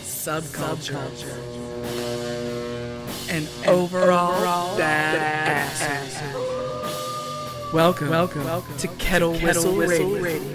Subculture. And overall badasses. Welcome to Kettle Whistle Radio.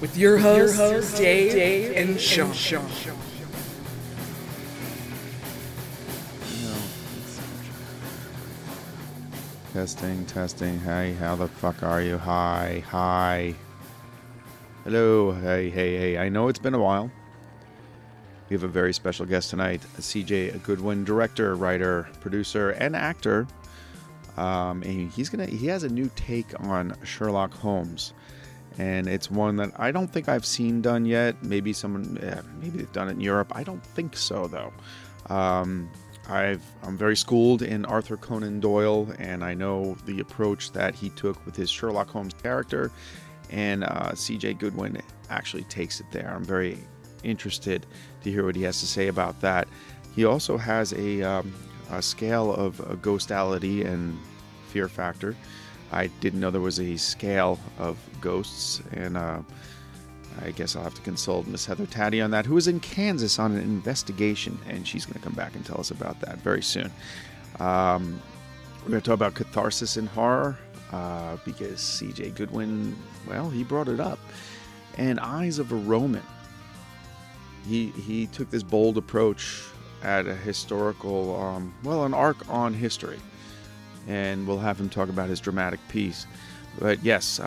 With your hosts, Dave and Sean. Testing. Hey, how the fuck are you? Hi. Hello. Hey. I know it's been a while. We have a very special guest tonight, C.J. Goodwin, director, writer, producer, and actor. And he has a new take on Sherlock Holmes. And it's one that I don't think I've seen done yet. Maybe they've done it in Europe. I don't think so, though. I'm very schooled in Arthur Conan Doyle, and I know the approach that he took with his Sherlock Holmes character. And C.J. Goodwin actually takes it there. I'm very interested to hear what he has to say about that. He also has a scale of ghostality and fear factor. I didn't know there was a scale of ghosts, and I guess I'll have to consult Miss Heather Taddy on that, who is in Kansas on an investigation, and she's going to come back and tell us about that very soon. We're going to talk about catharsis in horror, because C.J. Goodwin, well, he brought it up. And Eyes of a Roman. He took this bold approach at a historical, an arc on history. And we'll have him talk about his dramatic piece. But yes,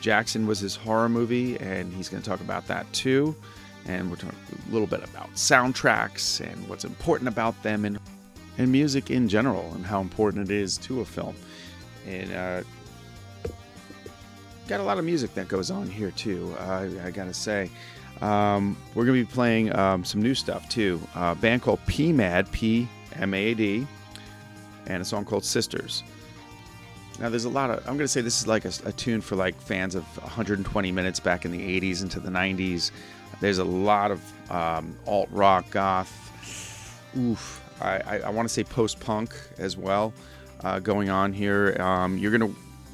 Jackson was his horror movie, and he's going to talk about that too. And we're talking a little bit about soundtracks and what's important about them and music in general and how important it is to a film. And got a lot of music that goes on here too, I got to say. We're going to be playing some new stuff too. A band called PMAD, P-M-A-D. And a song called Sisters. Now there's a lot of, I'm going to say this is like a tune for like fans of 120 minutes back in the 80s into the 90s. There's a lot of alt-rock, goth, I want to say post-punk as well going on here. You're going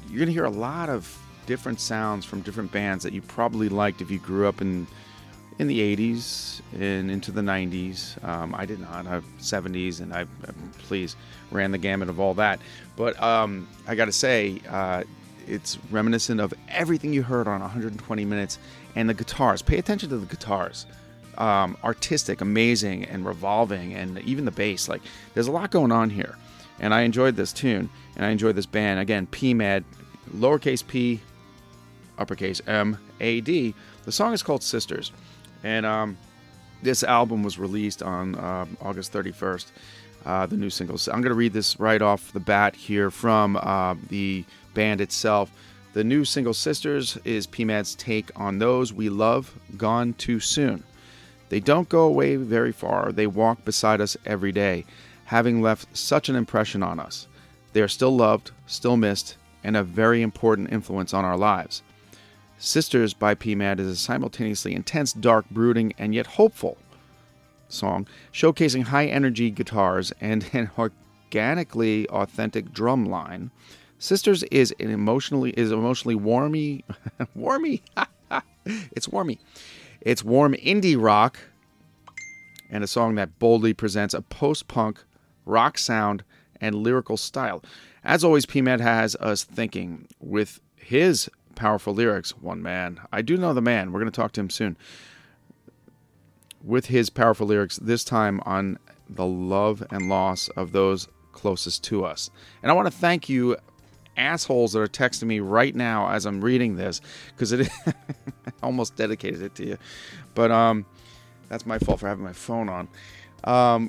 to hear a lot of different sounds from different bands that you probably liked if you grew up in the 80s and into the 90s. I did not. I have 70s, and I please ran the gamut of all that. But I got to say, it's reminiscent of everything you heard on 120 Minutes. And the guitars. Pay attention to the guitars. Artistic, amazing, and revolving, and even the bass. Like, there's a lot going on here. And I enjoyed this tune, and I enjoyed this band. Again, PMAD, lowercase p, uppercase M-A-D. The song is called Sisters. And this album was released on August 31st, the new singles. I'm going to read this right off the bat here from the band itself. The new single Sisters is PMAD's take on those we love gone too soon. They don't go away very far. They walk beside us every day, having left such an impression on us. They are still loved, still missed, and a very important influence on our lives. Sisters by PMAD is a simultaneously intense, dark, brooding, and yet hopeful song, showcasing high-energy guitars and an organically authentic drum line. Sisters is an emotionally warmy, It's warm indie rock, and a song that boldly presents a post-punk rock sound and lyrical style. As always, PMAD has us thinking with his powerful lyrics. One man, I do know the man. We're going to talk to him soon. With his powerful lyrics, this time on the love and loss of those closest to us. And I want to thank you assholes that are texting me right now as I'm reading this, because it almost dedicated it to you. But that's my fault for having my phone on.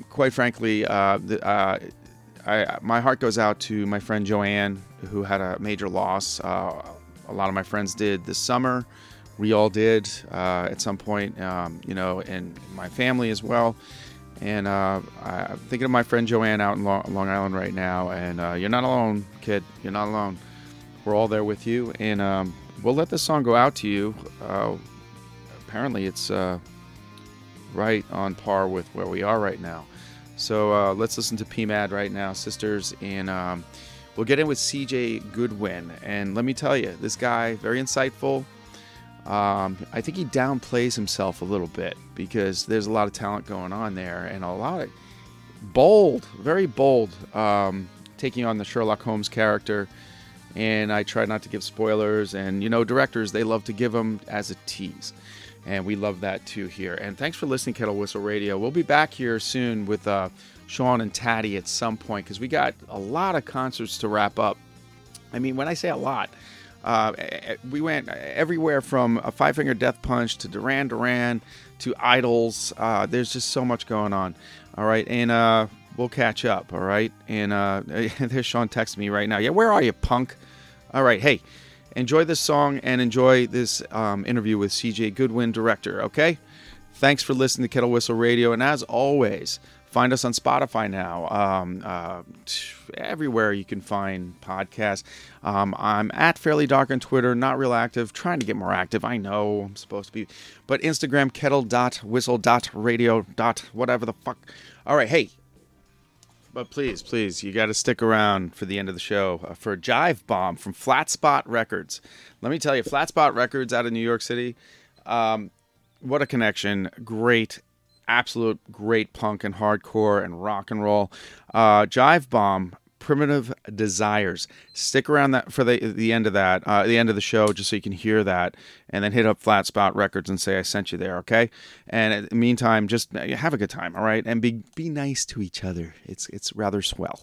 Quite frankly, my heart goes out to my friend Joanne, who had a major loss. A lot of my friends did this summer. We all did at some point, and my family as well. And I'm thinking of my friend Joanne out in Long Island right now. And you're not alone, kid. You're not alone. We're all there with you. And we'll let this song go out to you. Apparently, it's right on par with where we are right now. So let's listen to PMAD right now, Sisters. And we'll get in with C.J. Goodwin. And let me tell you, this guy, very insightful. I think he downplays himself a little bit because there's a lot of talent going on there, and a lot of bold, very bold, taking on the Sherlock Holmes character. And I try not to give spoilers, and directors, they love to give them as a tease, and we love that too here. And thanks for listening, Kettle Whistle Radio. We'll be back here soon with Sean and Taddy at some point, because we got a lot of concerts to wrap up. I mean, when I say a lot, we went everywhere from a Five Finger Death Punch to Duran Duran to Idols. There's just so much going on. All right, and we'll catch up. All right, and there's Sean texting me right now. Yeah, where are you, punk? All right, hey, enjoy this song and enjoy this interview with C.J. Goodwin, director. Okay, thanks for listening to Kettle Whistle Radio, and as always, find us on Spotify now. Everywhere you can find podcasts. I'm at Fairly Dark on Twitter. Not real active. Trying to get more active. I know I'm supposed to be. But Instagram, kettle.whistle.radio.whatever the fuck. All right, hey. But please, you got to stick around for the end of the show for Jive Bomb from Flat Spot Records. Let me tell you, Flat Spot Records out of New York City. What a connection. Great. Absolute great punk and hardcore and rock and roll. Jive Bomb, Primitive Desires. Stick around that for the end of that, the end of the show, just so you can hear that, and then hit up Flat Spot Records and say I sent you there, okay? And in the meantime, just have a good time, all right? And be nice to each other. It's rather swell.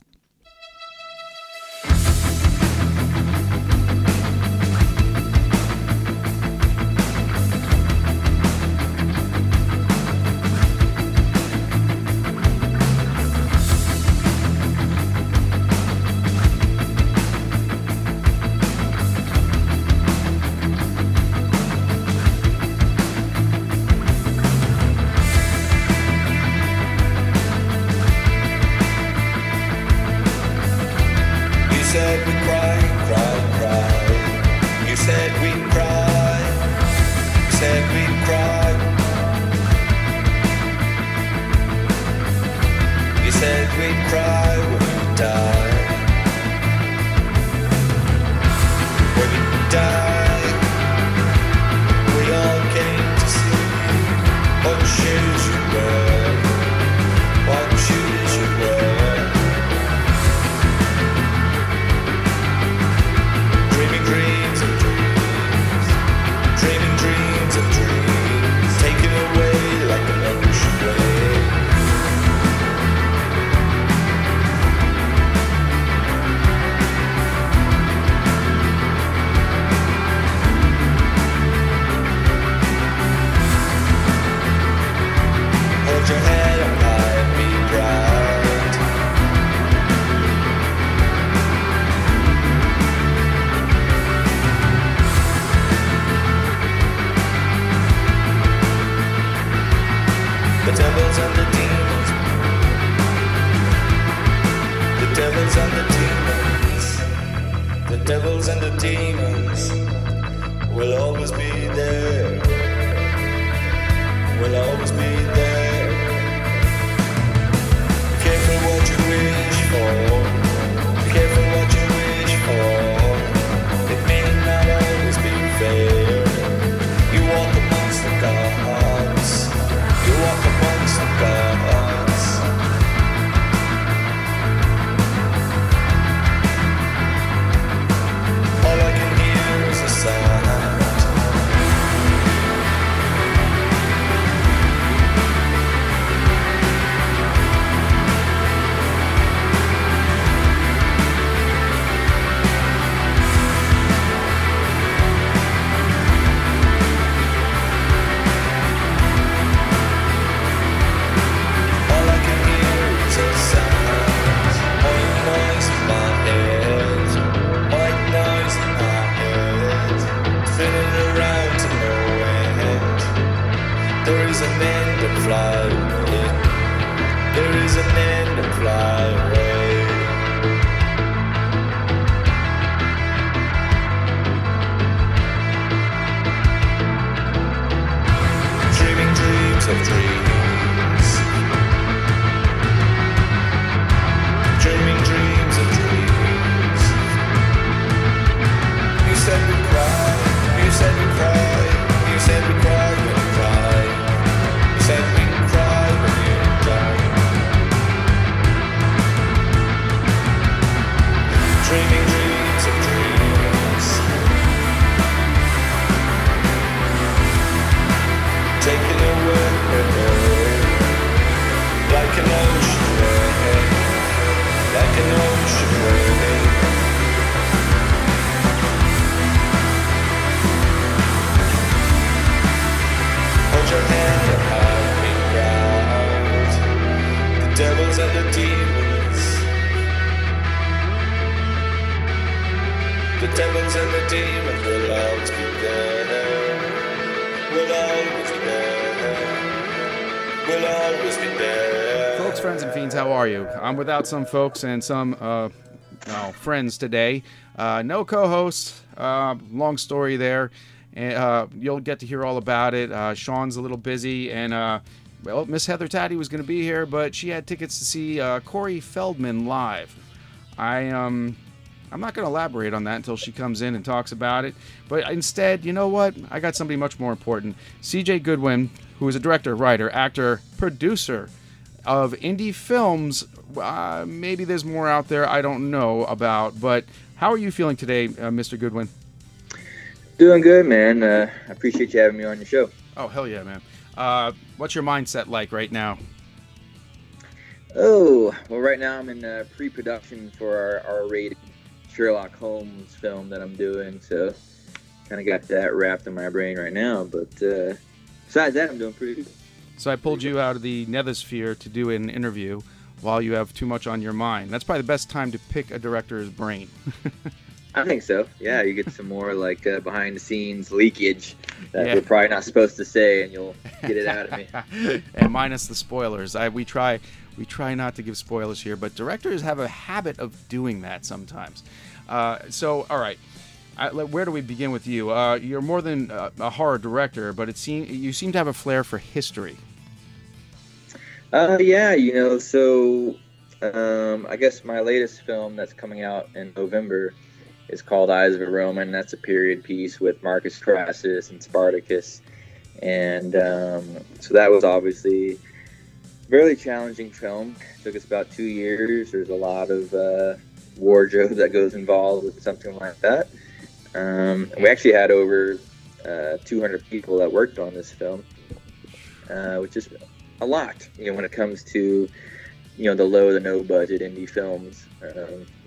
devils and the demons. The devils and the demons will always be there. Will always be there. Careful what you wish for. Careful what you wish for. It may not always be fair. You walk amongst the gods. You walk amongst the gods. I'm without some folks and some friends today. No co-hosts. Long story there. You'll get to hear all about it. Sean's a little busy, and Miss Heather Taddy was going to be here, but she had tickets to see Corey Feldman live. I'm not going to elaborate on that until she comes in and talks about it. But instead, you know what? I got somebody much more important. C.J. Goodwin, who is a director, writer, actor, producer of indie films. Maybe there's more out there I don't know about, but how are you feeling today, Mr. Goodwin? Doing good, man. I appreciate you having me on your show. Oh, hell yeah, man. What's your mindset like right now? Oh, well, right now I'm in pre-production for our R-rated Sherlock Holmes film that I'm doing, so kind of got that wrapped in my brain right now, but besides that, I'm doing pretty good. So I pulled you out of the nethersphere to do an interview while you have too much on your mind. That's probably the best time to pick a director's brain. I think so. Yeah, you get some more like behind-the-scenes leakage that we're probably not supposed to say, and you'll get it out of me. And minus the spoilers. We try not to give spoilers here, but directors have a habit of doing that sometimes. So, all right. Where do we begin with you? You're more than a horror director, but you seem to have a flair for history. I guess my latest film that's coming out in November is called Eyes of a Roman. That's a period piece with Marcus Crassus and Spartacus. And so that was obviously a really challenging film. It took us about 2 years. There's a lot of wardrobe that goes involved with something like that. And we actually had over 200 people that worked on this film, which is a lot, when it comes to, the low to no budget indie films, at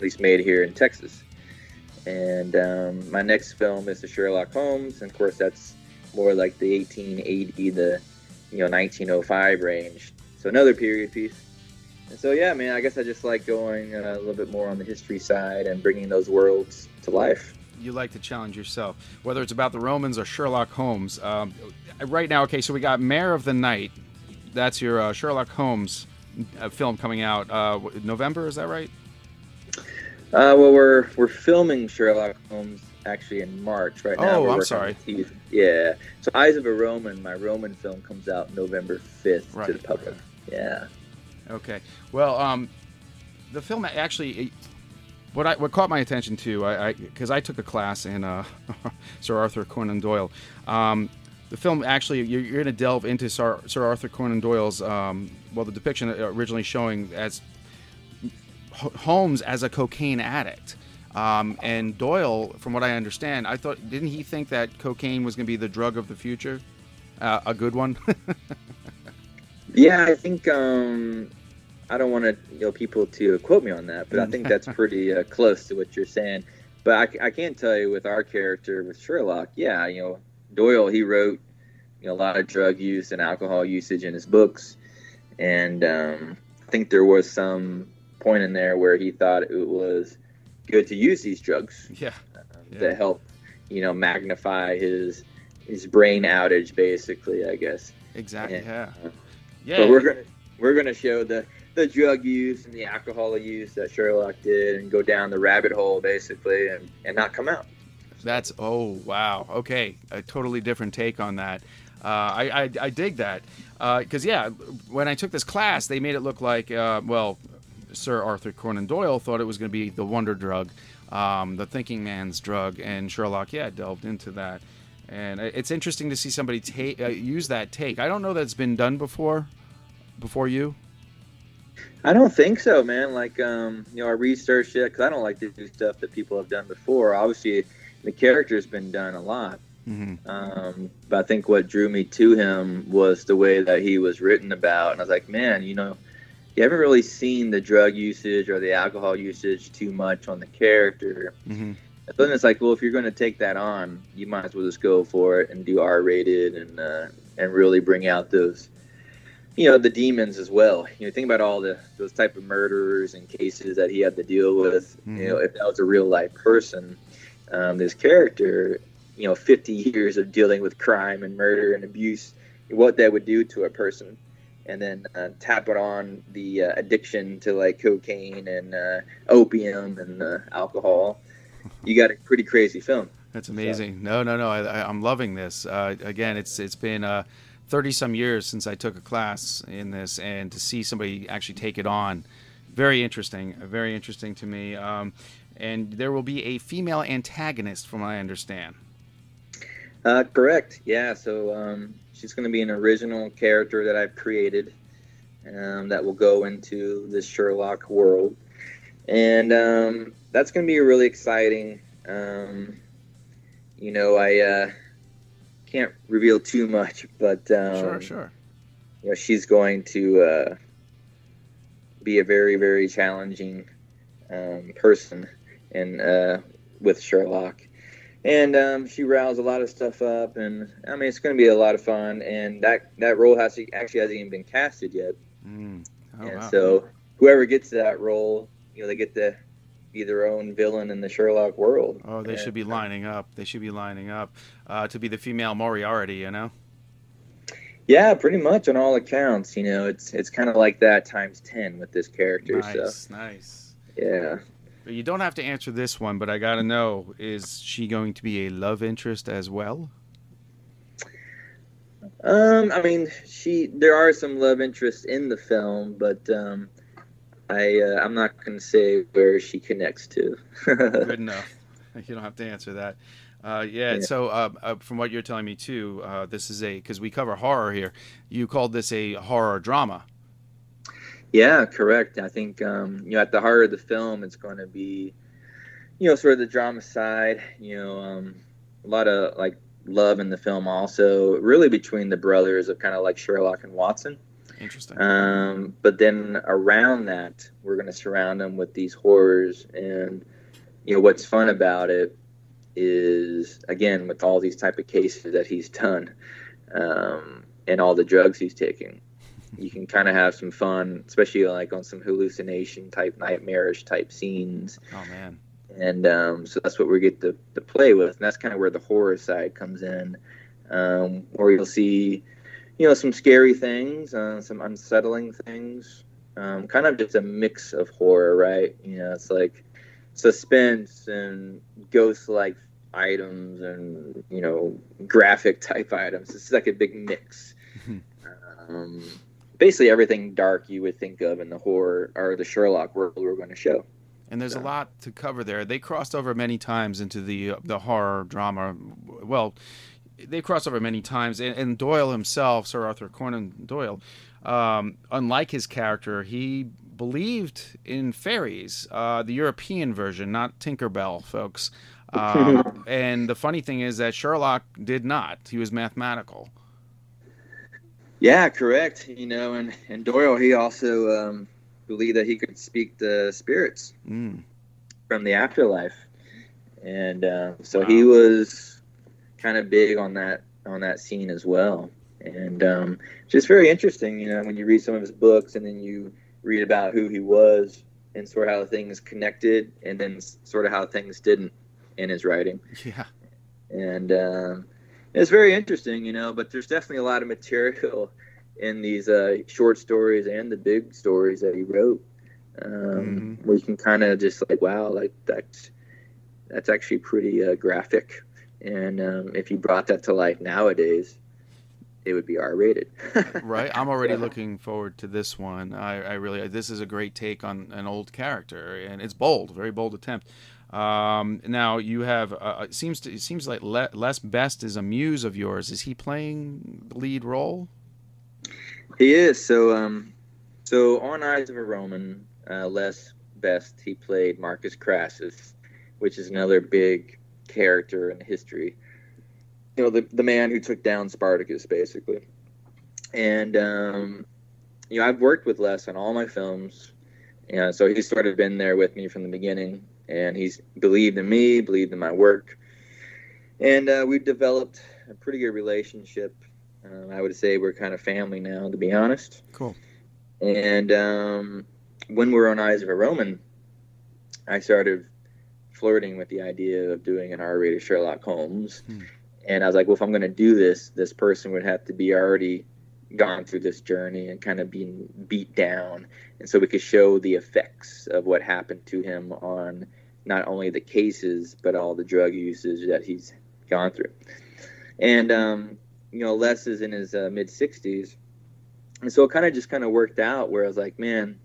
least made here in Texas. And my next film is the Sherlock Holmes, and of course that's more like the 1880 to 1905 range. So another period piece. And so yeah, man, I guess I just like going a little bit more on the history side and bringing those worlds to life. You like to challenge yourself, whether it's about the Romans or Sherlock Holmes. Right now, okay, so we got Mayor of the Night. That's your Sherlock Holmes film coming out November, is that right? Well, we're filming Sherlock Holmes actually in March right now. Oh, I'm sorry. Yeah. So Eyes of a Roman, my Roman film, comes out November 5th to the public. Yeah. Okay. Well, the film actually, what caught my attention too, because I took a class in Sir Arthur Conan Doyle. The film actually, you're going to delve into Sir Arthur Conan Doyle's, the depiction originally showing as Holmes as a cocaine addict. And Doyle, from what I understand, I thought, didn't he think that cocaine was going to be the drug of the future? A good one? Yeah, I think, I don't want to, people to quote me on that, but I think that's pretty close to what you're saying. But I can tell you with our character, with Sherlock, yeah, Doyle, he wrote, a lot of drug use and alcohol usage in his books. And I think there was some point in there where he thought it was good to use these drugs to help, magnify his brain outage, basically, I guess. Exactly. And, but we're gonna show the drug use and the alcohol use that Sherlock did, and go down the rabbit hole basically, and not come out. That's okay, a totally different take on that. I dig that because when I took this class, they made it look like Sir Arthur Conan Doyle thought it was going to be the wonder drug, the thinking man's drug, and Sherlock, delved into that. And it's interesting to see somebody use that take. I don't know that it's been done before you. I don't think so, man. Like, I researched it because I don't like to do stuff that people have done before. Obviously, the character's been done a lot. Mm-hmm. But I think what drew me to him was the way that he was written about. And I was like, man, you haven't really seen the drug usage or the alcohol usage too much on the character. Mm-hmm. And then it's like, well, if you're going to take that on, you might as well just go for it and do R-rated and really bring out those, the demons as well. Think about all those type of murderers and cases that he had to deal with. Mm-hmm. If that was a real life person, this character, 50 years of dealing with crime and murder and abuse, what that would do to a person. And then tap it on the addiction to like cocaine and opium and alcohol. You got a pretty crazy film. That's amazing. So. No. I'm loving this. Again, it's been 30 some years since I took a class in this, and to see somebody actually take it on, very interesting to me. And there will be a female antagonist, from what I understand. Correct. Yeah. So she's going to be an original character that I've created that will go into the Sherlock world. And that's going to be really exciting. I can't reveal too much, but sure. She's going to be a very, very challenging person and with Sherlock. And she riles a lot of stuff up, and I mean it's going to be a lot of fun. And that role hasn't even been casted yet. So whoever gets that role, they get to be their own villain in the Sherlock world. Oh, they should be lining up. They should be lining up to be the female Moriarty. Yeah, pretty much on all accounts. It's kind of like that times 10 with this character. Nice. Yeah. You don't have to answer this one, but I got to know, is she going to be a love interest as well? There are some love interests in the film, but I'm not going to say where she connects to. Good enough. You don't have to answer that. So from what you're telling me too, this is because we cover horror here, you called this a horror drama. Yeah, correct. I think, at the heart of the film, it's going to be, sort of the drama side, a lot of like love in the film also, really between the brothers of kind of like Sherlock and Watson. Interesting. But then around that, we're going to surround them with these horrors. And, what's fun about it is, again, with all these type of cases that he's done, and all the drugs he's taking. You can kind of have some fun, especially like on some hallucination type, nightmarish type scenes. Oh, man. And so that's what we get to play with. And that's kind of where the horror side comes in, where you'll see, some scary things, some unsettling things, kind of just a mix of horror, right? It's like suspense and ghost-like items and, you know, graphic-type items. It's like a big mix. Basically everything dark you would think of in the horror or the Sherlock world we're going to show. And there's a lot to cover there. They crossed over many times into the horror drama. Well, they crossed over many times. And Doyle himself, Sir Arthur Conan Doyle, unlike his character, he believed in fairies, the European version, not Tinkerbell, folks. And the funny thing is that Sherlock did not. He was mathematical. Yeah, correct. You know, and Doyle, he also believed that he could speak to spirits from the afterlife, and so he was kind of big on that scene as well. And just very interesting, you know, when you read some of his books and then you read about who he was and sort of how things connected, and then sort of how things didn't in his writing. Yeah, and. It's very interesting, you know, but there's definitely a lot of material in these short stories and the big stories that he wrote, where you can kind of just like, wow, like that's actually pretty graphic. And if you brought that to life nowadays, it would be R-rated. Right. I'm already looking forward to this one. I really, this is a great take on an old character, and it's bold, very bold attempt. Now you have it seems like Les Best is a muse of yours. Is he playing the lead role? He is. So on Eyes of a Roman, Les Best, he played Marcus Crassus, which is another big character in history. You know, the man who took down Spartacus, basically. And you know, I've worked with Les on all my films, and so he's sort of been there with me from the beginning. And he's believed in me, believed in my work. And we've developed a pretty good relationship. I would say we're kind of family now, to be honest. Cool. And when we were on Eyes of a Roman, I started flirting with the idea of doing an R-rated Sherlock Holmes. And I was like, well, if I'm going to do this, this person would have to be already gone through this journey and kind of being beat down, and so we could show the effects of what happened to him on not only the cases but all the drug usage that he's gone through. And you know, Les is in his mid-60s, and so it kind of worked out where I was like, man,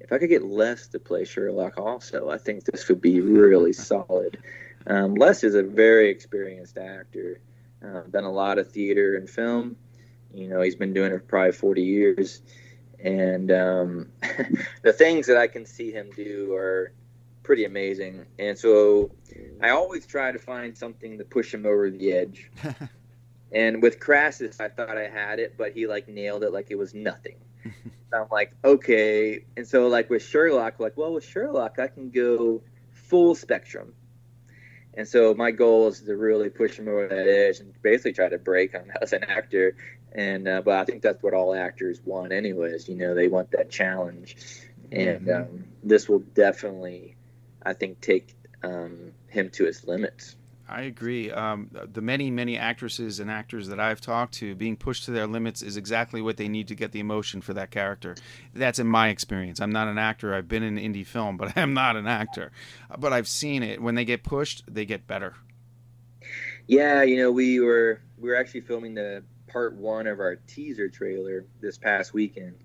if I could get Les to play Sherlock also, I think this would be really solid. Les is a very experienced actor, done a lot of theater and film. You know, he's been doing it for probably 40 years. And the things that I can see him do are pretty amazing. And so I always try to find something to push him over the edge. And with Crassus, I thought I had it, but he, like, nailed it like it was nothing. So I'm like, okay. And so, like, with Sherlock, with Sherlock, I can go full spectrum. And so my goal is to really push him over that edge and basically try to break him as an actor. And but I think that's what all actors want anyways. You know, they want that challenge. And this will definitely, I think, take him to his limits. I agree. The many, many actresses and actors that I've talked to, being pushed to their limits is exactly what they need to get the emotion for that character. That's in my experience. I'm not an actor. I've been in indie film, but I'm not an actor. But I've seen it. When they get pushed, they get better. Yeah, you know, we were actually filming the part one of our teaser trailer this past weekend.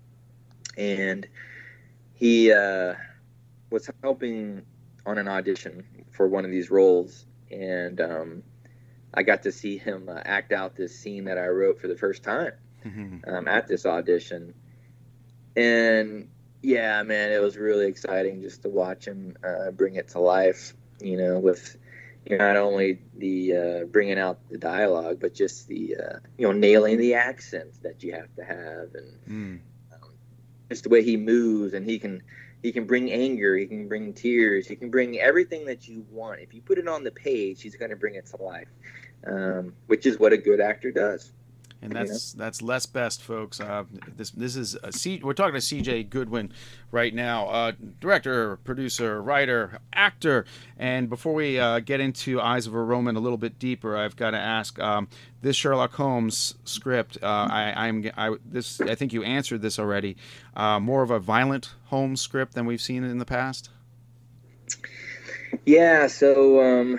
And he was helping on an audition for one of these roles. And I got to see him act out this scene that I wrote for the first time at this audition. And, yeah, man, it was really exciting just to watch him bring it to life, you know, with not only the bringing out the dialogue, but just the, you know, nailing the accents that you have to have. And just the way he moves, and he can bring anger, he can bring tears, he can bring everything that you want. If you put it on the page, he's going to bring it to life, which is what a good actor does. And that's Les Best, folks. This is we're talking to C.J. Goodwin right now, director, producer, writer, actor. And before we get into Eyes of a Roman a little bit deeper, I've got to ask this Sherlock Holmes script. I think you answered this already. More of a violent Holmes script than we've seen in the past. Yeah, so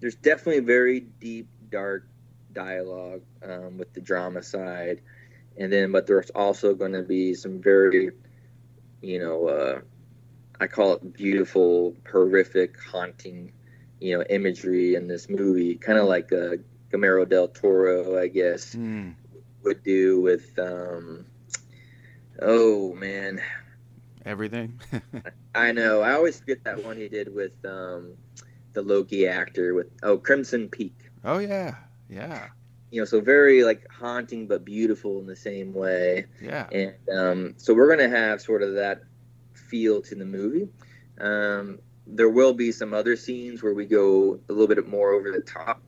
there's definitely very deep, dark dialogue with the drama side, and then but there's also going to be some very, you know, I call it beautiful, horrific, haunting, you know, imagery in this movie, kind of like a Guillermo del Toro, I guess, would do with, oh man, everything. I know. I always forget that one he did with the Loki actor with Crimson Peak. Oh yeah, yeah. You know, so very like haunting but beautiful in the same way. Yeah. And so we're gonna have sort of that feel to the movie. There will be some other scenes where we go a little bit more over the top,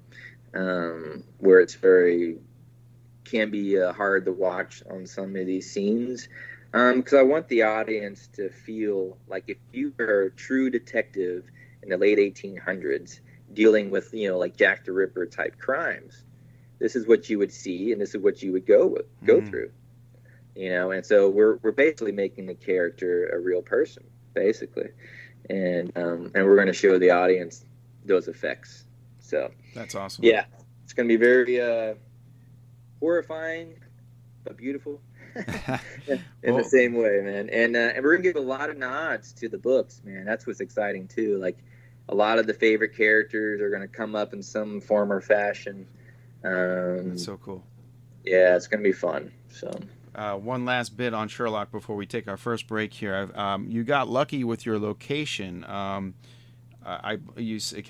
where it's very can be hard to watch on some of these scenes. Because I want the audience to feel like if you were a true detective in the late 1800s dealing with, you know, like Jack the Ripper type crimes, this is what you would see and this is what you would go through, you know. And so we're basically making the character a real person, basically, and we're going to show the audience those effects. So that's awesome. Yeah, it's going to be very horrifying but beautiful. In the same way, man. And we're going to give a lot of nods to the books, man. That's what's exciting, too. Like, a lot of the favorite characters are going to come up in some form or fashion. That's so cool. Yeah, it's going to be fun. So, one last bit on Sherlock before we take our first break here. You got lucky with your location. Can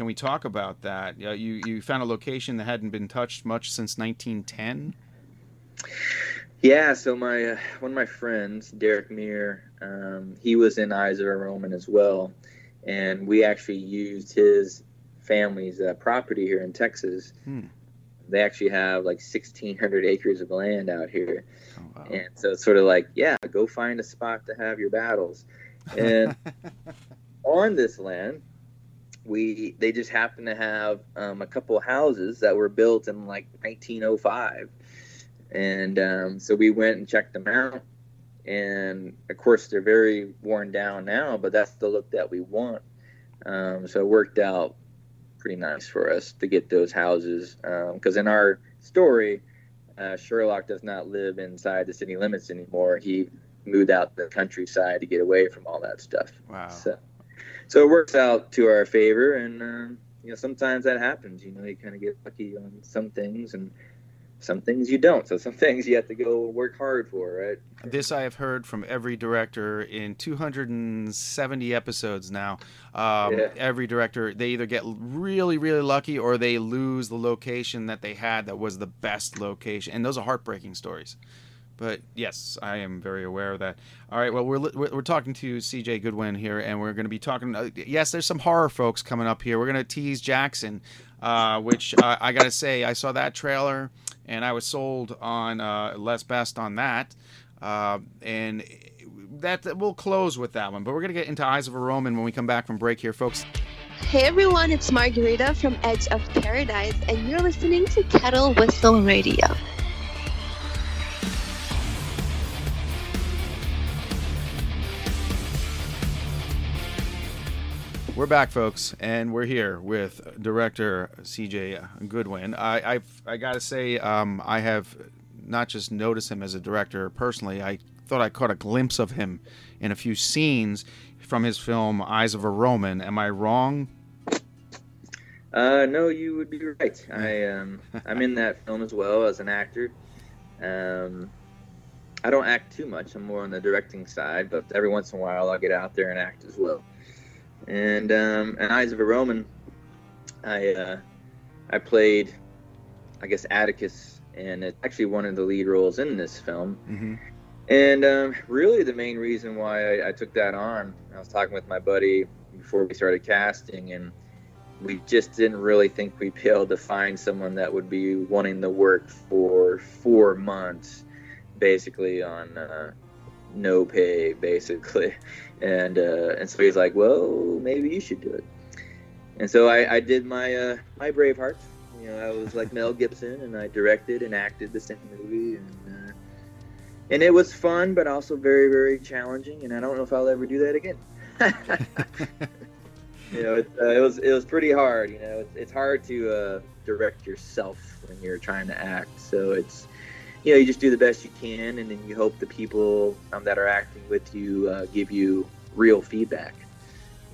we talk about that? You found a location that hadn't been touched much since 1910? Yeah, so my one of my friends, Derek Muir, he was in Eyes of a Roman as well, and we actually used his family's property here in Texas. They actually have like 1,600 acres of land out here. Oh, wow. And so it's sort of like, yeah, go find a spot to have your battles. And on this land, they just happened to have a couple of houses that were built in like 1905. And so we went and checked them out, and of course they're very worn down now, but that's the look that we want. So it worked out pretty nice for us to get those houses, because in our story, Sherlock does not live inside the city limits anymore. He moved out the countryside to get away from all that stuff. Wow! So it works out to our favor, and you know, sometimes that happens. You know, you kind of get lucky on some things, and some things you don't. So some things you have to go work hard for, right? This I have heard from every director in 270 episodes now. Every director, they either get really, really lucky or they lose the location that they had that was the best location. And those are heartbreaking stories. But yes, I am very aware of that. All right, well, we're talking to C.J. Goodwin here, and we're going to be talking. Yes, there's some horror folks coming up here. We're going to tease Jackson, which I got to say, I saw that trailer, and I was sold on Les Best on that. And that we'll close with that one. But we're going to get into Eyes of a Roman when we come back from break here, folks. Hey everyone, it's Margarita from Edge of Paradise, and you're listening to Kettle Whistle Radio. We're back, folks, and we're here with director C.J. Goodwin. I got to say, I have not just noticed him as a director personally. I thought I caught a glimpse of him in a few scenes from his film Eyes of a Roman. Am I wrong? No, you would be right. I'm in that film as well as an actor. I don't act too much. I'm more on the directing side, but every once in a while I'll get out there and act as well. And in Eyes of a Roman, I played, I guess, Atticus, and it's actually one of the lead roles in this film. Mm-hmm. And really the main reason why I took that on, I was talking with my buddy before we started casting, and we just didn't really think we'd be able to find someone that would be wanting to work for 4 months, basically on no pay, basically. And so he's like, well, maybe you should do it. And so I did my Braveheart. You know, I was like Mel Gibson, and I directed and acted the same movie, and it was fun, but also very, very challenging. And I don't know if I'll ever do that again. You know, it was pretty hard. You know, it's hard to direct yourself when you're trying to act. So it's, you know, you just do the best you can, and then you hope the people that are acting with you give you real feedback.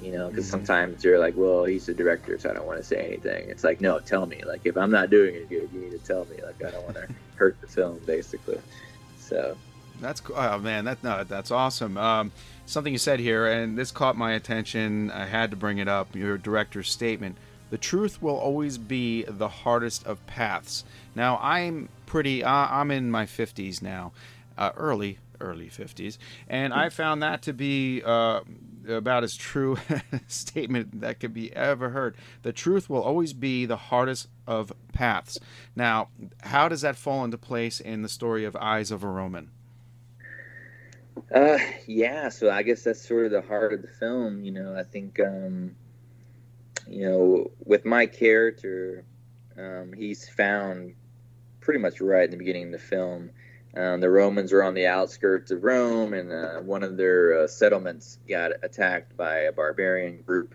You know, because sometimes you're like, well, he's the director, so I don't want to say anything. It's like, no, tell me. Like, if I'm not doing it good, you need to tell me. Like, I don't want to hurt the film, basically. So. That's cool. Oh, man, that's awesome. Something you said here, and this caught my attention. I had to bring it up, your director's statement. The truth will always be the hardest of paths. Now, I'm in my 50s now, early 50s, and I found that to be about as true a statement that could be ever heard. The truth will always be the hardest of paths. Now, how does that fall into place in the story of Eyes of a Roman? So I guess that's sort of the heart of the film. You know, I think, you know, with my character, he's found pretty much right in the beginning of the film. The Romans were on the outskirts of Rome, and one of their settlements got attacked by a barbarian group,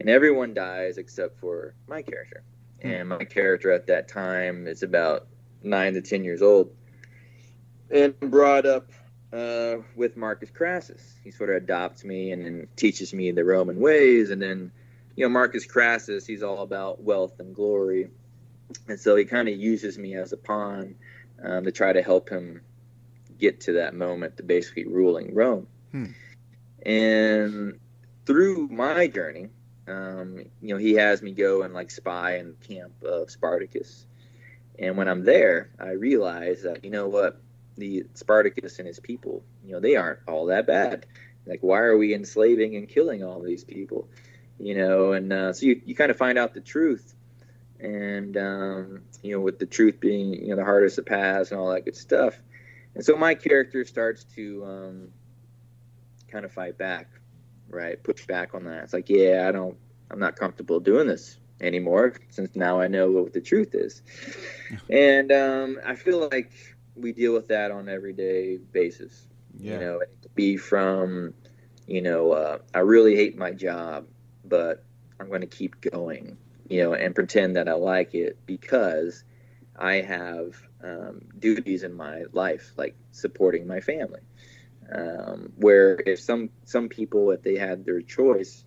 and everyone dies except for my character. And my character at that time is about 9 to 10 years old, and brought up with Marcus Crassus. He sort of adopts me and then teaches me the Roman ways. And then, you know, Marcus Crassus, he's all about wealth and glory, and so he kind of uses me as a pawn. To try to help him get to that moment to basically ruling Rome. And through my journey, you know, he has me go and like spy in the camp of Spartacus. And when I'm there, I realize that, you know what, the Spartacus and his people, you know, they aren't all that bad. Like, why are we enslaving and killing all these people? You know, and so you kind of find out the truth. And, you know, with the truth being, you know, the hardest to pass and all that good stuff. And so my character starts to kind of fight back, right? Push back on that. It's like, yeah, I'm not comfortable doing this anymore, since now I know what the truth is. And I feel like we deal with that on an everyday basis. Yeah. You know, it could be from, you know, I really hate my job, but I'm going to keep going. You know, and pretend that I like it because I have duties in my life, like supporting my family. Where if some people, if they had their choice,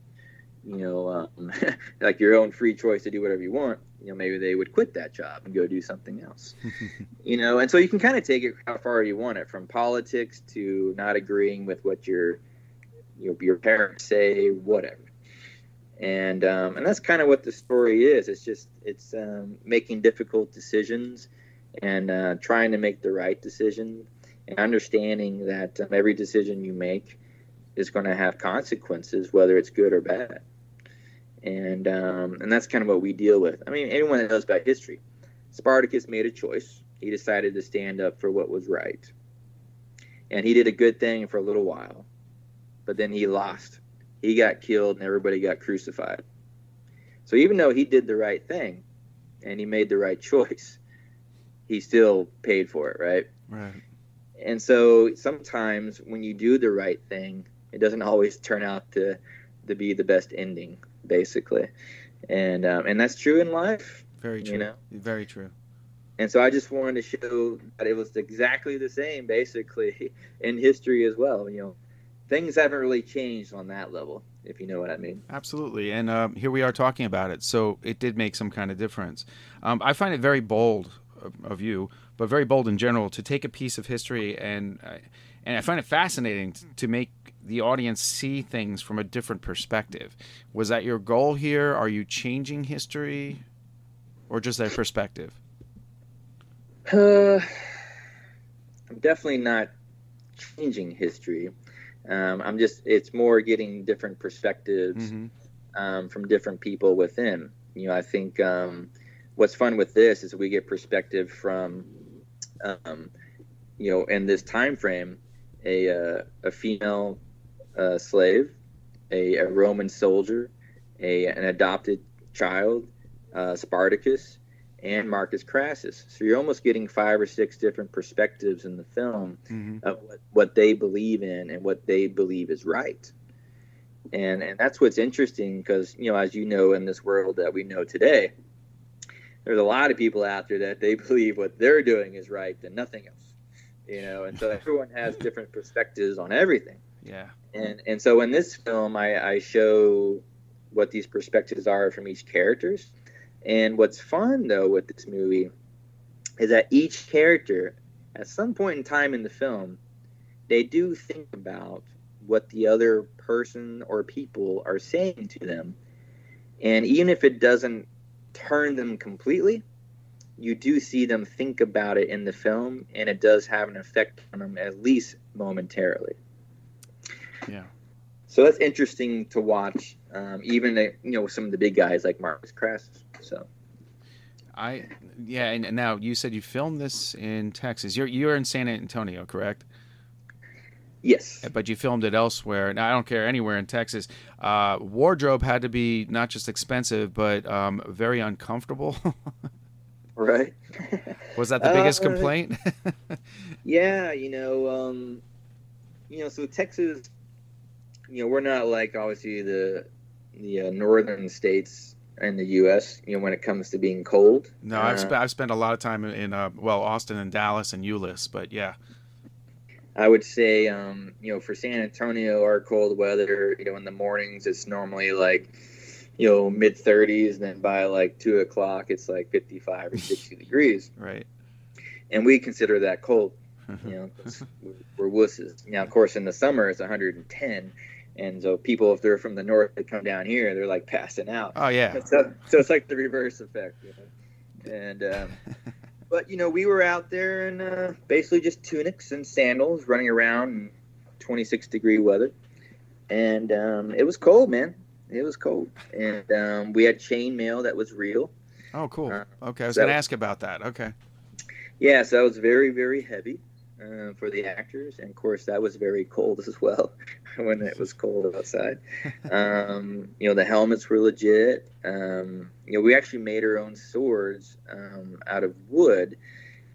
you know, like your own free choice to do whatever you want, you know, maybe they would quit that job and go do something else. You know, and so you can kind of take it how far you want it, from politics to not agreeing with what your parents say, whatever. And that's kind of what the story is. It's just, it's making difficult decisions and trying to make the right decision, and understanding that every decision you make is going to have consequences, whether it's good or bad. And that's kind of what we deal with. I mean, anyone that knows about history, Spartacus made a choice. He decided to stand up for what was right. And he did a good thing for a little while, but then he lost. He got killed and everybody got crucified. So even though he did the right thing and he made the right choice, he still paid for it, right? Right. And so sometimes when you do the right thing, it doesn't always turn out to be the best ending, basically. And that's true in life. Very true. You know? Very true. And so I just wanted to show that it was exactly the same, basically, in history as well, you know. Things haven't really changed on that level, if you know what I mean. Absolutely. And here we are talking about it. So it did make some kind of difference. I find it very bold of you, but very bold in general, to take a piece of history. And I find it fascinating to make the audience see things from a different perspective. Was that your goal here? Are you changing history or just their perspective? I'm definitely not changing history. I'm just, it's more getting different perspectives from different people within. You know, I think what's fun with this is we get perspective from, you know, in this time frame, a female slave, a Roman soldier, an adopted child, Spartacus, and Marcus Crassus. So you're almost getting 5 or 6 different perspectives in the film of what they believe in and what they believe is right. And that's what's interesting because, you know, as you know, in this world that we know today, there's a lot of people out there that they believe what they're doing is right and nothing else, you know, and so everyone has different perspectives on everything. Yeah. And so in this film, I show what these perspectives are from each characters. And what's fun, though, with this movie is that each character, at some point in time in the film, they do think about what the other person or people are saying to them. And even if it doesn't turn them completely, you do see them think about it in the film, and it does have an effect on them, at least momentarily. Yeah. So that's interesting to watch, even, you know, some of the big guys like Marcus Crassus. So and now you said you filmed this in Texas. You're in San Antonio, correct? Yes. But you filmed it elsewhere. Now, I don't care, anywhere in Texas. Wardrobe had to be not just expensive, but very uncomfortable. Right. Was that the biggest complaint? Yeah, so Texas, you know, we're not like obviously the northern states in the U.S., you know, when it comes to being cold. No, I've spent a lot of time in Austin and Dallas and Euless, but yeah. I would say, for San Antonio, our cold weather, you know, in the mornings, it's normally like, you know, mid-30s. And then by like 2 o'clock, it's like 55 or 60 degrees. Right. And we consider that cold. You know, we're wusses. Now, of course, in the summer, it's 110. And so people, if they're from the north, they come down here, they're like passing out. Oh, yeah. So it's like the reverse effect. You know? And but, you know, we were out there in basically just tunics and sandals running around in 26-degree weather. And it was cold, man. It was cold. And we had chain mail that was real. Oh, cool. Okay, I was going to ask about that. Okay. Yeah, so that was very, very heavy for the actors. And, of course, that was very cold as well when it was cold outside. The helmets were legit. We actually made our own swords out of wood.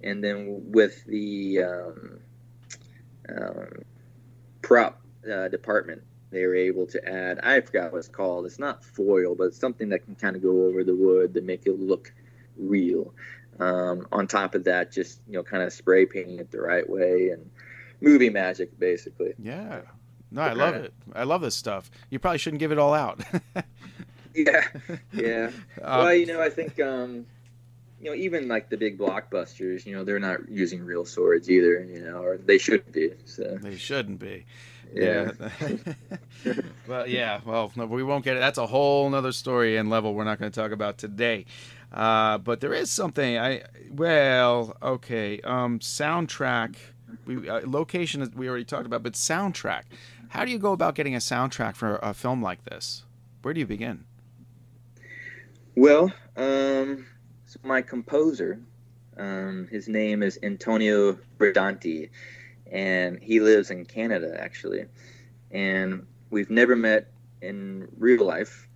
And then with the prop department, they were able to add, I forgot what it's called. It's not foil, but it's something that can kind of go over the wood to make it look real. On top of that, just, you know, kind of spray painting it the right way and movie magic, basically. Yeah. No, I love it. I love this stuff. You probably shouldn't give it all out. Yeah. Yeah. Well, you know, I think, even like the big blockbusters, you know, they're not using real swords either, you know, or they should be. So. They shouldn't be. Yeah. Well, yeah. Well, no, we won't get it. That's a whole nother story and level we're not going to talk about today. But there is something soundtrack, location we already talked about, but soundtrack. How do you go about getting a soundtrack for a film like this? Where do you begin? Well, so my composer, his name is Antonio Bradanti, and he lives in Canada, actually. And we've never met in real life.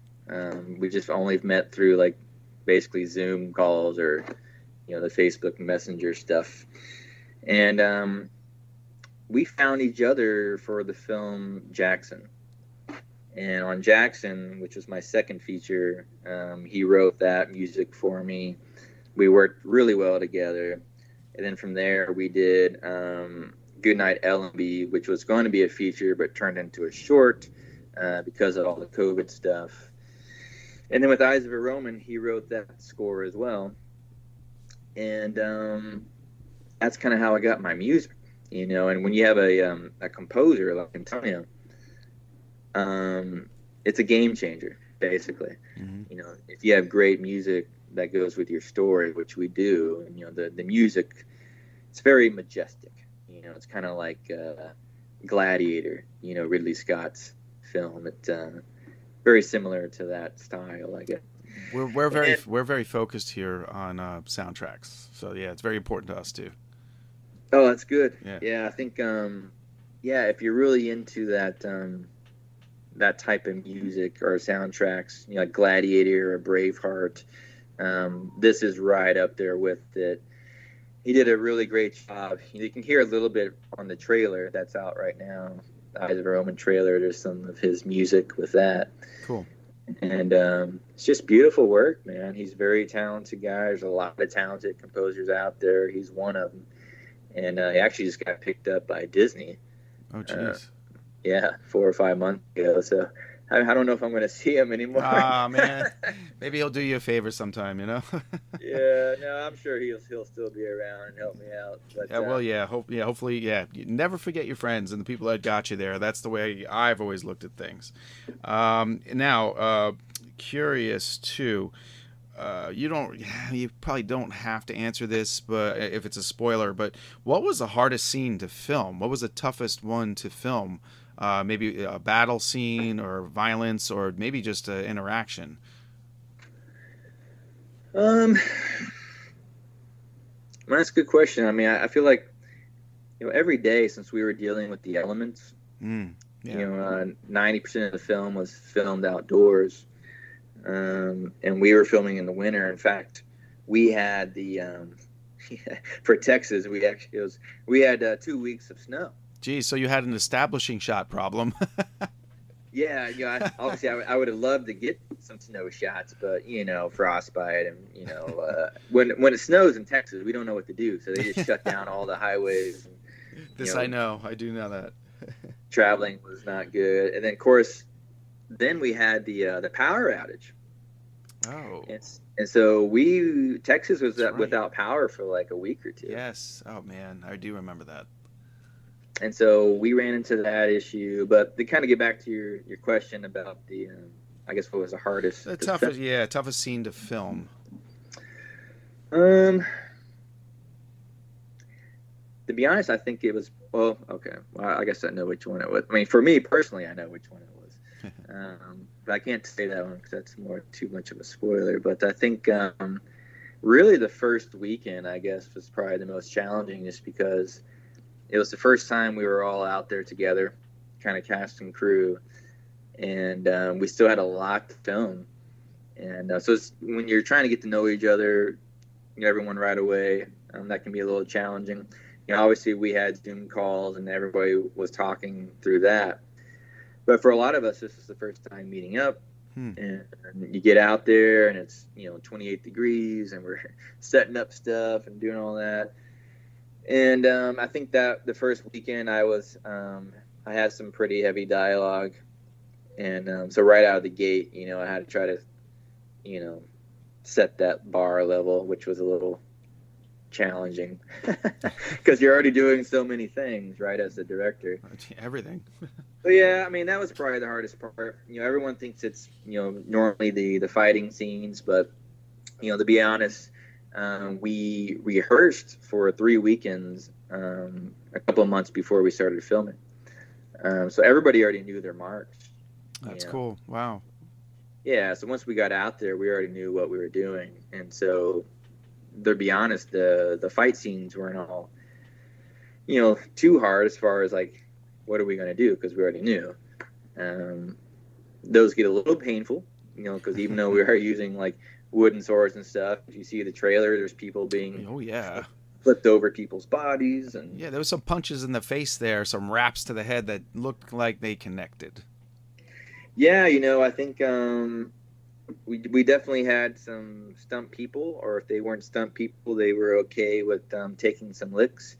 We just only met through like, basically Zoom calls or, you know, the Facebook Messenger stuff. And we found each other for the film Jackson. And on Jackson, which was my second feature, he wrote that music for me. We worked really well together. And then from there, we did Goodnight L&B, which was going to be a feature but turned into a short because of all the COVID stuff. And then with Eyes of a Roman, he wrote that score as well. And that's kind of how I got my music, you know. And when you have a composer like Antonio, it's a game changer, basically. Mm-hmm. You know, if you have great music that goes with your story, which we do, and, you know, the music, it's very majestic. You know, it's kind of like Gladiator, you know, Ridley Scott's film. It, very similar to that style, I guess. We're very focused here on soundtracks, so yeah, it's very important to us too. Oh, that's good. Yeah, yeah, I think if you're really into that type of music or soundtracks, you know, like Gladiator or Braveheart, this is right up there with it. He did a really great job. You can hear a little bit on the trailer that's out right now. Eyes of a Roman trailer. There's some of his music with that. Cool. And it's just beautiful work, man. He's a very talented guy. There's a lot of talented composers out there. He's one of them. And he actually just got picked up by Disney. Oh, jeez. Yeah, 4 or 5 months ago. So I don't know if I'm going to see him anymore. Ah, man. Maybe he'll do you a favor sometime, you know? Yeah, no, I'm sure he'll still be around and help me out. But, yeah, well, yeah, hopefully, yeah. You never forget your friends and the people that got you there. That's the way I've always looked at things. Now, curious, too. You probably don't have to answer this, but if it's a spoiler, but what was the hardest scene to film? What was the toughest one to film? Maybe a battle scene or violence, or maybe just an interaction. Well, that's a good question. I mean, I feel like, you know, every day since we were dealing with the elements, you know, 90% of the film was filmed outdoors. And we were filming in the winter. In fact, we had the for Texas, we had 2 weeks of snow. Geez, so you had an establishing shot problem. Obviously, I would have loved to get some snow shots, but you know, frostbite, and you know, when it snows in Texas, we don't know what to do, so they just shut down all the highways. And, I do know that traveling was not good, and then of course. Then we had the power outage. Oh. And so Texas was without power for like a week or two. Yes. Oh, man. I do remember that. And so we ran into that issue. But to kind of get back to your question about the, I guess, what was the hardest? The toughest scene to film. To be honest, I think it was, well, okay. Well, I guess I know which one it was. I mean, for me personally, I know which one it was. But I can't say that one because that's too much of a spoiler. But I think really the first weekend, I guess, was probably the most challenging, just because it was the first time we were all out there together, kind of cast and crew, and we still had a lot to film. And so it's, when you're trying to get to know each other, you know, everyone right away, that can be a little challenging. You know, obviously, we had Zoom calls and everybody was talking through that. But for a lot of us, this is the first time meeting up, and you get out there, and it's, you know, 28 degrees, and we're setting up stuff and doing all that. And I think that the first weekend I had some pretty heavy dialogue, and so right out of the gate, you know, I had to try to, you know, set that bar level, which was a little challenging because you're already doing so many things, right, as the director. Everything. But yeah, I mean, that was probably the hardest part. You know, everyone thinks it's, you know, normally the fighting scenes, but, you know, to be honest, we rehearsed for 3 weekends a couple of months before we started filming. So everybody already knew their marks. That's cool. Wow. Yeah, so once we got out there, we already knew what we were doing. And so, to be honest, the fight scenes weren't all, you know, too hard as far as, like, what are we going to do? Because we already knew. Those get a little painful, you know, because even though we are using, like, wooden swords and stuff, if you see the trailer, there's people being flipped over people's bodies. And yeah, there was some punches in the face there, some raps to the head that looked like they connected. Yeah, you know, I think we definitely had some stunt people, or if they weren't stunt people, they were okay with taking some licks.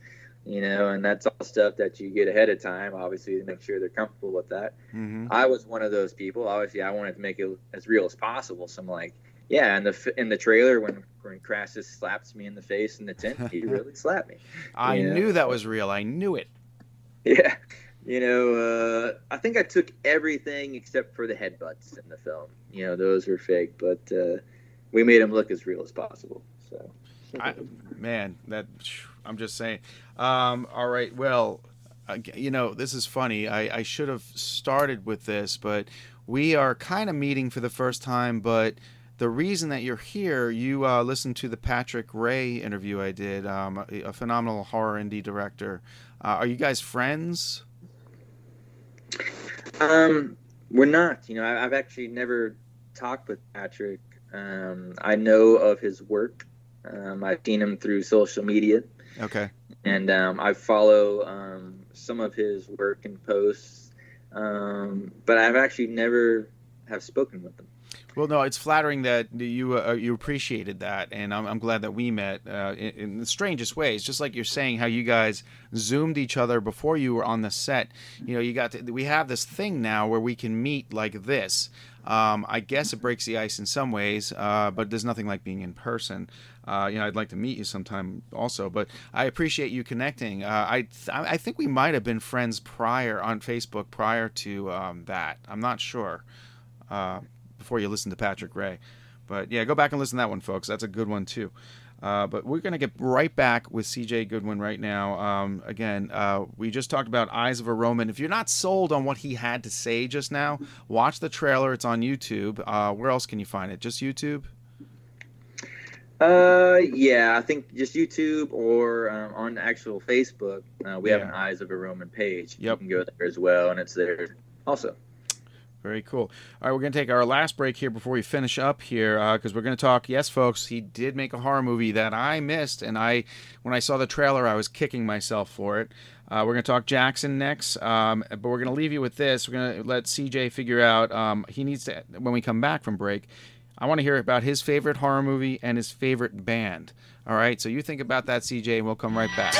You know, and that's all stuff that you get ahead of time, obviously, to make sure they're comfortable with that. Mm-hmm. I was one of those people. Obviously, I wanted to make it as real as possible. So I'm like, yeah, in the trailer, when Crassus slaps me in the face in the tent, he really slapped me. I knew that was real. I knew it. Yeah. You know, I think I took everything except for the headbutts in the film. You know, those were fake, but we made them look as real as possible. So, I'm just saying. All right. Well, you know, this is funny. I should have started with this, but we are kind of meeting for the first time. But the reason that you're here, you listened to the Patrick Ray interview I did, a phenomenal horror indie director. Are you guys friends? We're not. You know, I've actually never talked with Patrick. I know of his work. I've seen him through social media. Okay. And I follow some of his work and posts But I've actually never have spoken with them. Well, no, it's flattering that you appreciated that, and I'm glad that we met in the strangest ways. Just like you're saying, how you guys Zoomed each other before you were on the set. You know, we have this thing now where we can meet like this. I guess it breaks the ice in some ways, but there's nothing like being in person. You know, I'd like to meet you sometime also, but I appreciate you connecting. I think we might have been friends prior on Facebook prior to that. I'm not sure. Before you listen to Patrick Ray. But yeah, go back and listen to that one, folks. That's a good one too. But we're going to get right back with C.J. Goodwin right now. Again, we just talked about Eyes of a Roman. If you're not sold on what he had to say just now, watch the trailer. It's on YouTube. Where else can you find it? Just YouTube? Yeah, I think just YouTube or on actual Facebook. We have an Eyes of a Roman page. Yep. You can go there as well, and it's there also. Very cool. All right, we're going to take our last break here before we finish up here because we're going to talk. Yes, folks, he did make a horror movie that I missed, and when I saw the trailer, I was kicking myself for it. We're going to talk Jackson next, but we're going to leave you with this. We're going to let CJ figure out he needs to, when we come back from break, I want to hear about his favorite horror movie and his favorite band. All right, so you think about that, CJ, and we'll come right back.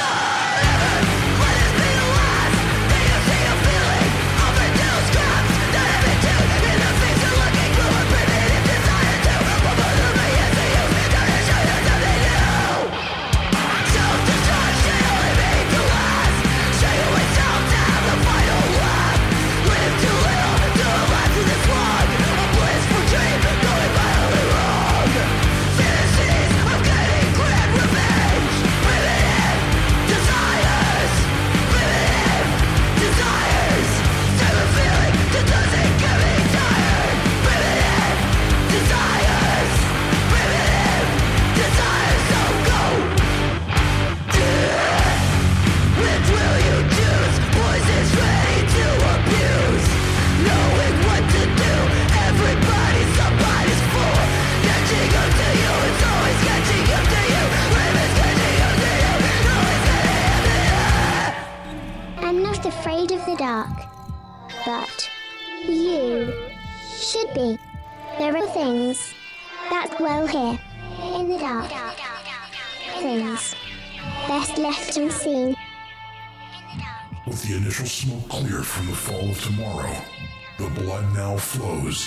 From the fall of tomorrow, the blood now flows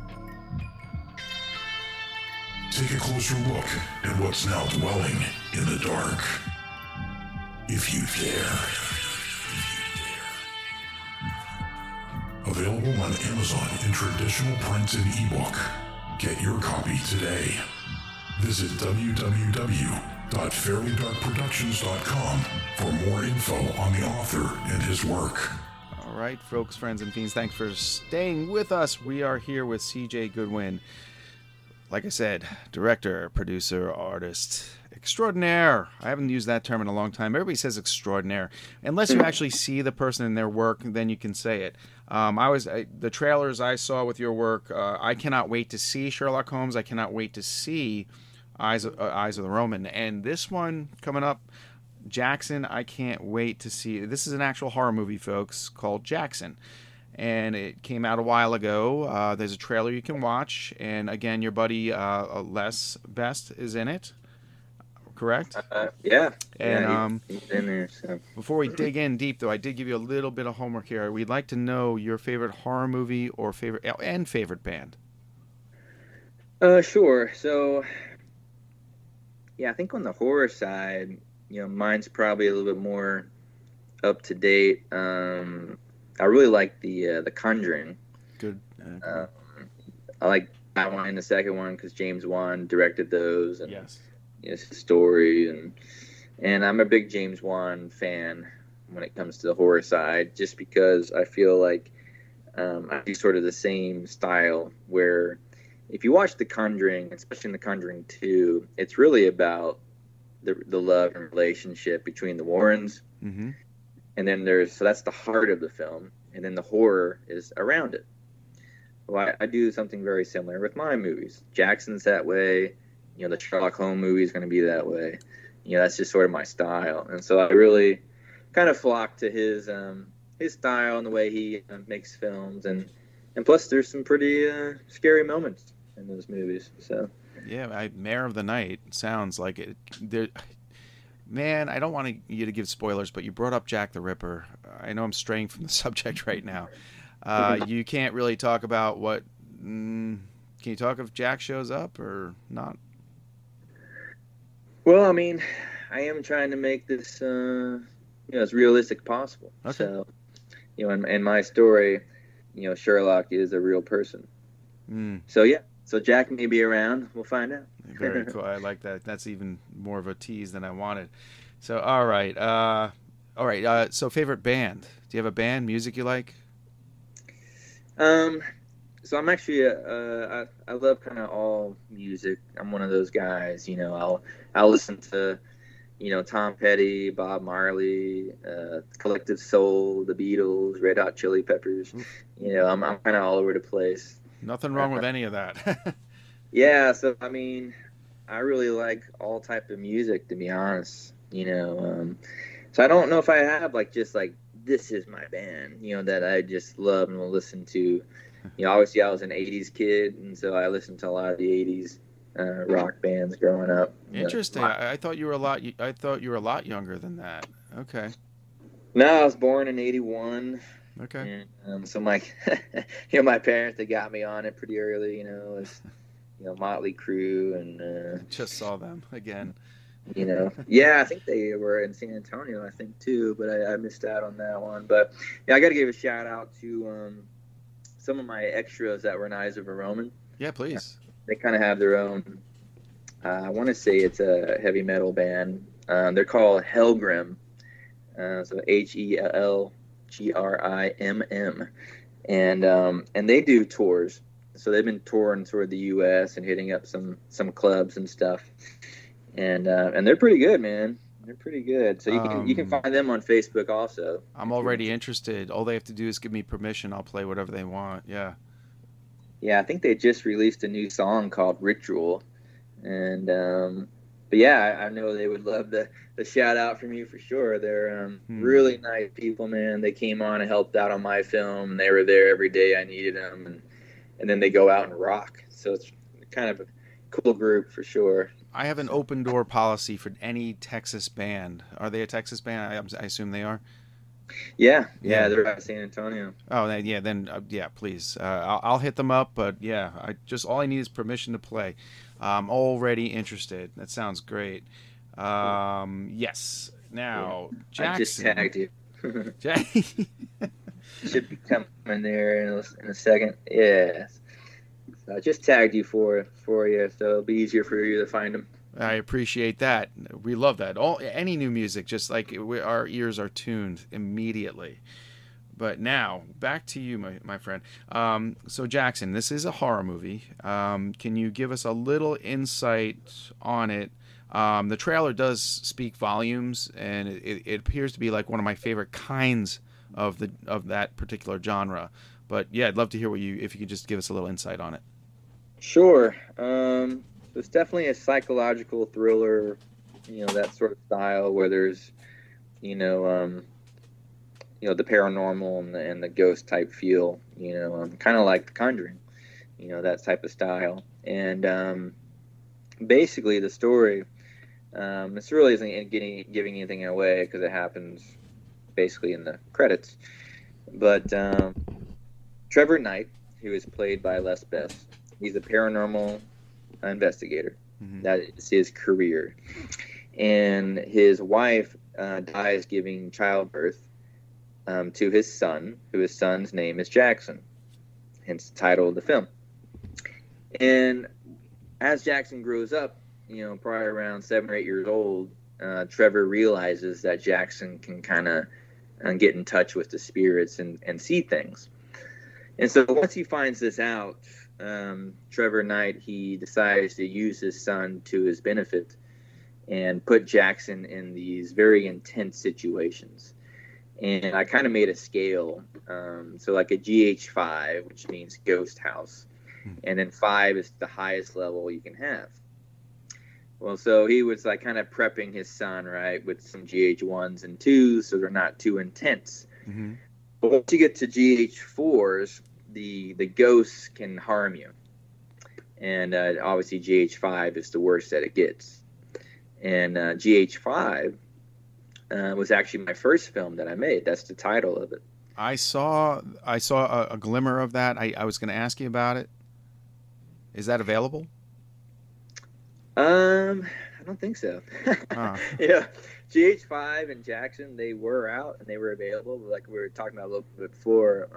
Take a closer look at what's now dwelling in the dark. If you dare. Available on Amazon in traditional print and ebook. Get your copy today. Visit www.fairlydarkproductions.com for more info on the author and his work. All right, folks, friends, and fiends, thanks for staying with us. We are here with C.J. Goodwin. Like I said, director, producer, artist, extraordinaire. I haven't used that term in a long time. Everybody says extraordinaire. Unless you actually see the person in their work, then you can say it. The trailers I saw with your work, I cannot wait to see Sherlock Holmes. I cannot wait to see Eyes of the Roman. And this one coming up, Jackson, I can't wait to see. This is an actual horror movie, folks, called Jackson, and it came out a while ago. There's a trailer you can watch, and again, your buddy Les Best is in it, correct? Yeah. And he's in there, so. Before we dig in deep, though, I did give you a little bit of homework here. We'd like to know your favorite horror movie or favorite band. Sure. So, yeah, I think on the horror side, you know, mine's probably a little bit more up to date. I really like the Conjuring. Good. I like that one and the second one because James Wan directed those. And, yes. You know, it's a story, and I'm a big James Wan fan when it comes to the horror side, just because I feel like I do sort of the same style where if you watch The Conjuring, especially in The Conjuring 2, it's really about the love and relationship between the Warrens. Mm-hmm. And then so that's the heart of the film. And then the horror is around it. Well, I do something very similar with my movies. Jackson's that way. You know, the Sherlock Holmes movie is going to be that way. You know, that's just sort of my style. And so I really kind of flock to his style and the way he makes films. And plus, there's some pretty scary moments in those movies. So yeah, Mayor of the Night sounds like it. Man, I don't want you to give spoilers, but you brought up Jack the Ripper. I know I'm straying from the subject right now. You can't really talk about what... can you talk if Jack shows up or not? Well, I mean, I am trying to make this as realistic as possible. Okay. So, in my story, Sherlock is a real person. Mm. So, yeah. So Jack may be around. We'll find out. Very cool. I like that. That's even more of a tease than I wanted. So, all right. So favorite band. Do you have a band, music you like? So I'm actually I love kind of all music. I'm one of those guys, I'll listen to, Tom Petty, Bob Marley, Collective Soul, The Beatles, Red Hot Chili Peppers. I'm kind of all over the place. Nothing wrong with any of that. Yeah, so I mean, I really like all type of music, to be honest. So I don't know if I have this is my band, that I just love and will listen to. Obviously I was an 80s kid, and so I listened to a lot of the 80s rock bands growing up. Interesting. I thought you were a lot younger than that. Okay. No, I was born in 81. Okay. And, so my parents, they got me on it pretty early, as Motley Crue and just saw them again. Yeah, I think they were in San Antonio, I think too, but I missed out on that one. But yeah, I got to give a shout out to some of my extras that were in Eyes of a Roman. Yeah, please. They kind of have their own. I want to say it's a heavy metal band. They're called Hellgrim. So HELLGRIM. And they do tours. So they've been touring toward the U.S. and hitting up some clubs and stuff. And they're pretty good, man. They're pretty good. So you can find them on Facebook also. I'm already interested. All they have to do is give me permission. I'll play whatever they want. Yeah. Yeah, I think they just released a new song called Ritual. And but yeah, I know they would love the shout out from you for sure. They're really nice people, man. They came on and helped out on my film. They were there every day I needed them, and then they go out and rock. So it's kind of a cool group for sure. I have an open door policy for any Texas band. Are they a Texas band? I assume they are. Yeah, they're out of San Antonio. Oh, yeah. Then please, I'll hit them up. But yeah, all I need is permission to play. I'm already interested. That sounds great. Yes. Now, Jackson. I just tagged you. Should be coming there in a second. Yeah. So I just tagged you for you, so it'll be easier for you to find them. I appreciate that. We love that. Any new music, just like our ears are tuned immediately. But now, back to you, my friend. So Jackson, this is a horror movie. Can you give us a little insight on it? The trailer does speak volumes, and it appears to be like one of my favorite kinds of that particular genre. But yeah, I'd love to hear if you could just give us a little insight on it. Sure. It's definitely a psychological thriller, that sort of style where there's, the paranormal and the ghost type feel, kind of like The Conjuring, that type of style. And basically the story, this really isn't giving anything away because it happens basically in the credits. But Trevor Knight, who is played by Les Best, he's a paranormal investigator. Mm-hmm. That is his career. And his wife dies giving childbirth to his son, who his son's name is Jackson, hence the title of the film. And as Jackson grows up, probably around 7 or 8 years old, Trevor realizes that Jackson can kind of get in touch with the spirits and see things. And so once he finds this out, Trevor Knight, he decides to use his son to his benefit and put Jackson in these very intense situations. And I kind of made a scale, so like a GH5, which means ghost house, and then 5 is the highest level you can have. Well, so he was like kind of prepping his son, right, with some GH1s and 2s, so they're not too intense. Mm-hmm. But once you get to GH4s, the ghosts can harm you. And obviously GH5 is the worst that it gets. And GH5 was actually my first film that I made. That's the title of it. I saw a glimmer of that. I was going to ask you about it. Is that available? I don't think so. Yeah, GH5 and Jackson, they were out and they were available. Like we were talking about a little bit before,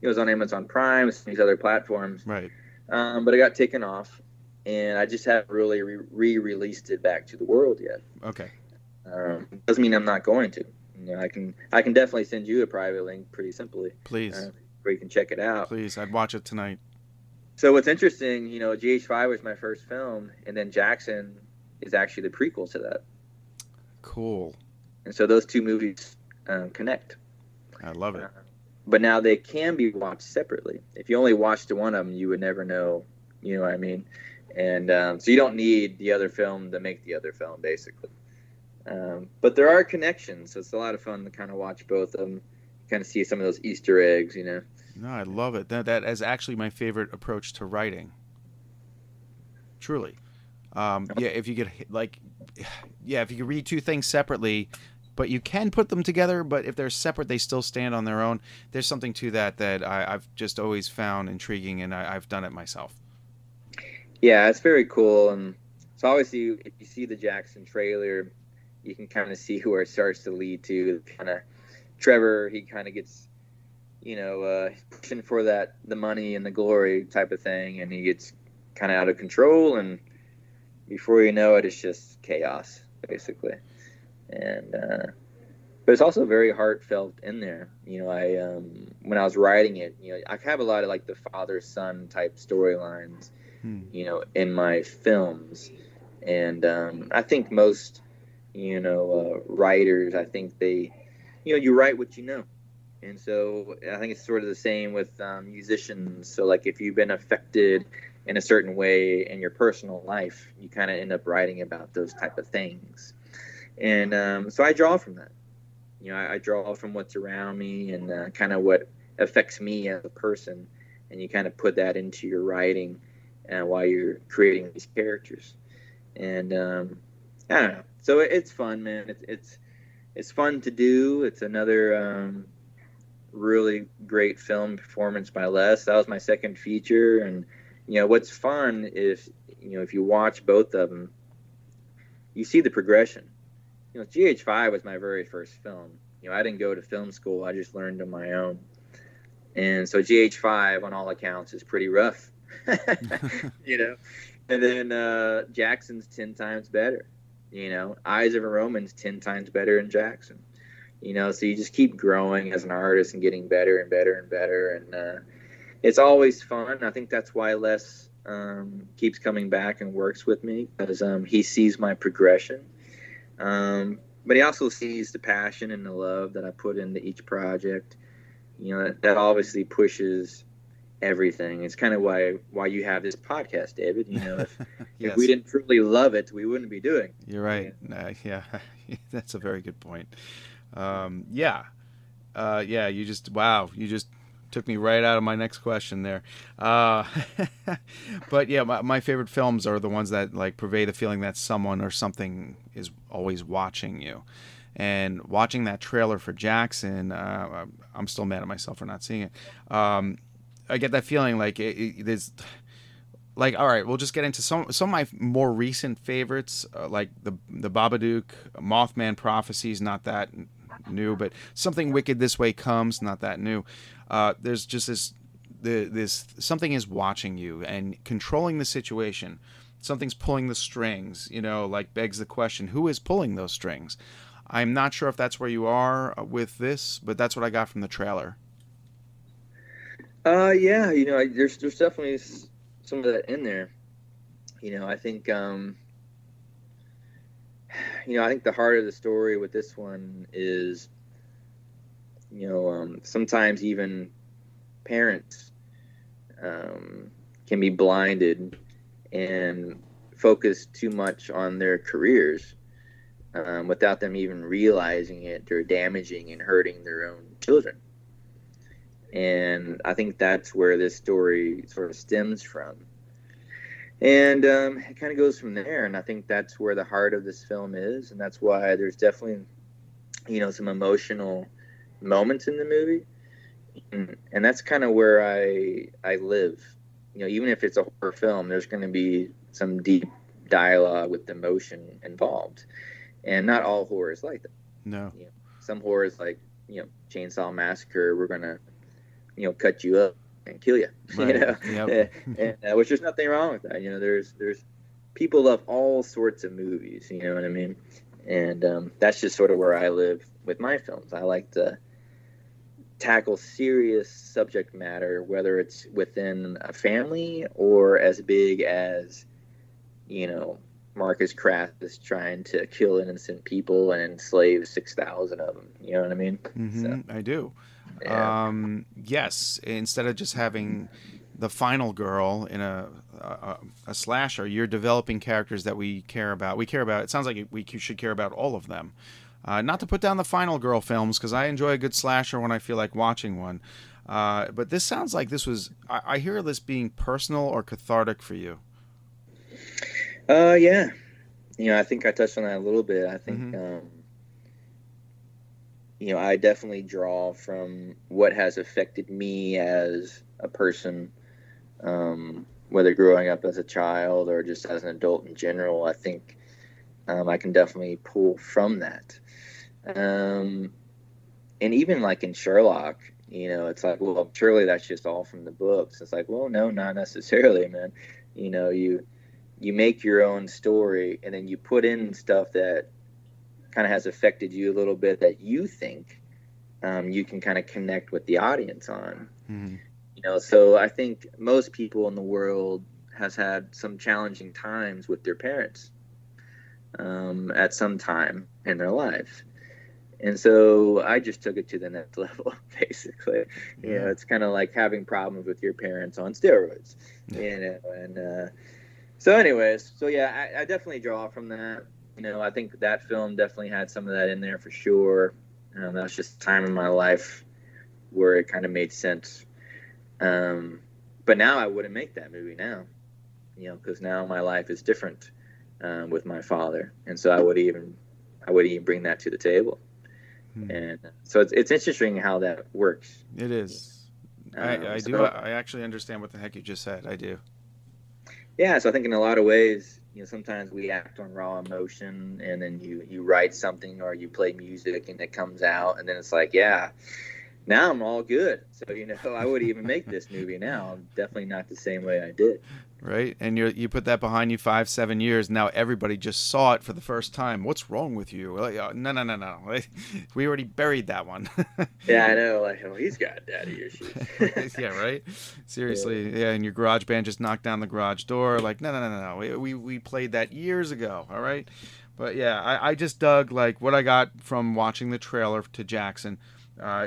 it was on Amazon Prime and these other platforms. Right. But it got taken off, and I just haven't really re-released it back to the world yet. Okay. Doesn't mean I'm not going to. You know, I can definitely send you a private link pretty simply. Please. Where you can check it out. Please, I'd watch it tonight. So what's interesting, you know, GH5 was my first film, and then Jackson is actually the prequel to that. Cool. And so those two movies connect. I love it. But now they can be watched separately. If you only watched one of them, you would never know, you know what I mean? And so you don't need the other film to make the other film, basically. But there are connections, so it's a lot of fun to kind of watch both of them, kind of see some of those Easter eggs, you know? No, I love it. That is actually my favorite approach to writing. Truly. If you could read two things separately, but you can put them together, but if they're separate, they still stand on their own. There's something to that I've just always found intriguing, and I've done it myself. Yeah, it's very cool. And so obviously, if you see the Jackson trailer, you can kind of see where it starts to lead to. Kind of Trevor, he kind of gets, you know, pushing for that, the money and the glory type of thing, and he gets kind of out of control, and before you know it, it's just chaos, basically. And but it's also very heartfelt in there. You know, I when I was writing it, you know, I have a lot of like the father-son type storylines, you know, in my films, and I think most, you know, writers, I think they, you know, you write what you know. And so I think it's sort of the same with musicians. So like if you've been affected in a certain way in your personal life, you kind of end up writing about those type of things. And so I draw from that. You know, I draw from what's around me and kind of what affects me as a person. And you kind of put that into your writing while you're creating these characters. And I don't know. So it's fun, man. It's fun to do. It's another... really great film performance by Les. That was my second feature, and you know what's fun is, you know, if you watch both of them, you see the progression. You know, GH5 was my very first film. You know, I didn't go to film school. I just learned on my own, and so GH5 on all accounts is pretty rough. You know, and then Jackson's 10 times better. You know, Eyes of a Roman's 10 times better than Jackson. You know, so you just keep growing as an artist and getting better and better and better. And it's always fun. I think that's why Les keeps coming back and works with me, because he sees my progression. But he also sees the passion and the love that I put into each project. You know, that obviously pushes everything. It's kind of why you have this podcast, David. You know, if, yes. If we didn't truly love it, we wouldn't be doing it. You're right. You know? Yeah, that's a very good point. You just took me right out of my next question there. But yeah, my favorite films are the ones that like purvey the feeling that someone or something is always watching you. And watching that trailer for Jackson, I'm still mad at myself for not seeing it. I get that feeling like there's like, all right, we'll just get into some of my more recent favorites, like the Babadook, Mothman Prophecies, not that new, but Something Wicked This Way Comes, not that new. There's just this something is watching you and controlling the situation. Something's pulling the strings, you know, like begs the question, who is pulling those strings? I'm not sure if that's where you are with this, but that's what I got from the trailer. Yeah, you know, there's definitely some of that in there. You know, I think, the heart of the story with this one is, sometimes even parents can be blinded and focus too much on their careers without them even realizing it. They're damaging and hurting their own children. And I think that's where this story sort of stems from. And it kind of goes from there. And I think that's where the heart of this film is. And that's why there's definitely, some emotional moments in the movie. And that's kind of where I live. Even if it's a horror film, there's going to be some deep dialogue with emotion involved. And not all horror is like that. No. Some horror is like, Chainsaw Massacre, we're going to, cut you up and kill you, right. Yep. and which there's nothing wrong with that. There's people love all sorts of movies, you know what I mean? And that's just sort of where I live with my films. I like to tackle serious subject matter, whether it's within a family or as big as, Marcus Crassus trying to kill innocent people and enslave 6,000 of them. You know what I mean? Mm-hmm, so, I do. Yeah. Yes. Instead of just having the final girl in a slasher, you're developing characters that we care about. It sounds like we should care about all of them. Not to put down the final girl films, because I enjoy a good slasher when I feel like watching one. But this sounds like this was... I hear this being personal or cathartic for you. Yeah. I think I touched on that a little bit. I think, mm-hmm. I definitely draw from what has affected me as a person, whether growing up as a child or just as an adult in general. I think I can definitely pull from that. And even like in Sherlock, it's like, well, surely that's just all from the books. It's like, well, no, not necessarily, man. You make your own story and then you put in stuff that kind of has affected you a little bit that you think you can kind of connect with the audience on. Mm-hmm. So I think most people in the world has had some challenging times with their parents at some time in their life. And so I just took it to the next level, basically. Yeah. It's kind of like having problems with your parents on steroids, So anyways, I definitely draw from that. I think that film definitely had some of that in there for sure. That was just time in my life where it kind of made sense. But now I wouldn't make that movie now, because now my life is different with my father. And so I wouldn't even bring that to the table. Hmm. And so it's interesting how that works. It is. I actually understand what the heck you just said. I do. Yeah, so I think in a lot of ways, sometimes we act on raw emotion, and then you write something or you play music, and it comes out, and then it's like, yeah, now I'm all good. So I wouldn't even make this movie now. Definitely not the same way I did. Right, and you put that behind you 5-7 years. Now everybody just saw it for the first time. What's wrong with you? Like, no. Like, we already buried that one. Yeah, I know. Like, well, he's got daddy issues. Yeah, right. Seriously, yeah. And your garage band just knocked down the garage door. Like, no. We played that years ago. All right, but yeah, I just dug like what I got from watching the trailer to Jackson.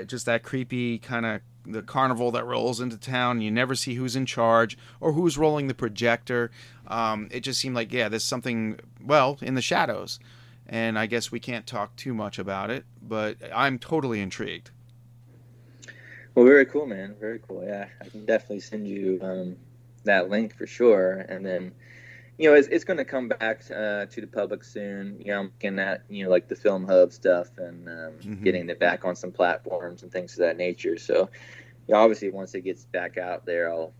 Just that creepy kind of. The carnival that rolls into town. You never see who's in charge or who's rolling the projector. It just seemed like, yeah, there's something, well, in the shadows. And I guess we can't talk too much about it, but I'm totally intrigued. Well, very cool, man. Very cool, yeah. I can definitely send you that link for sure. And then, it's going to come back to the public soon. I'm looking at, like the Film Hub stuff and mm-hmm. getting it back on some platforms and things of that nature. So, obviously, once it gets back out there, I'll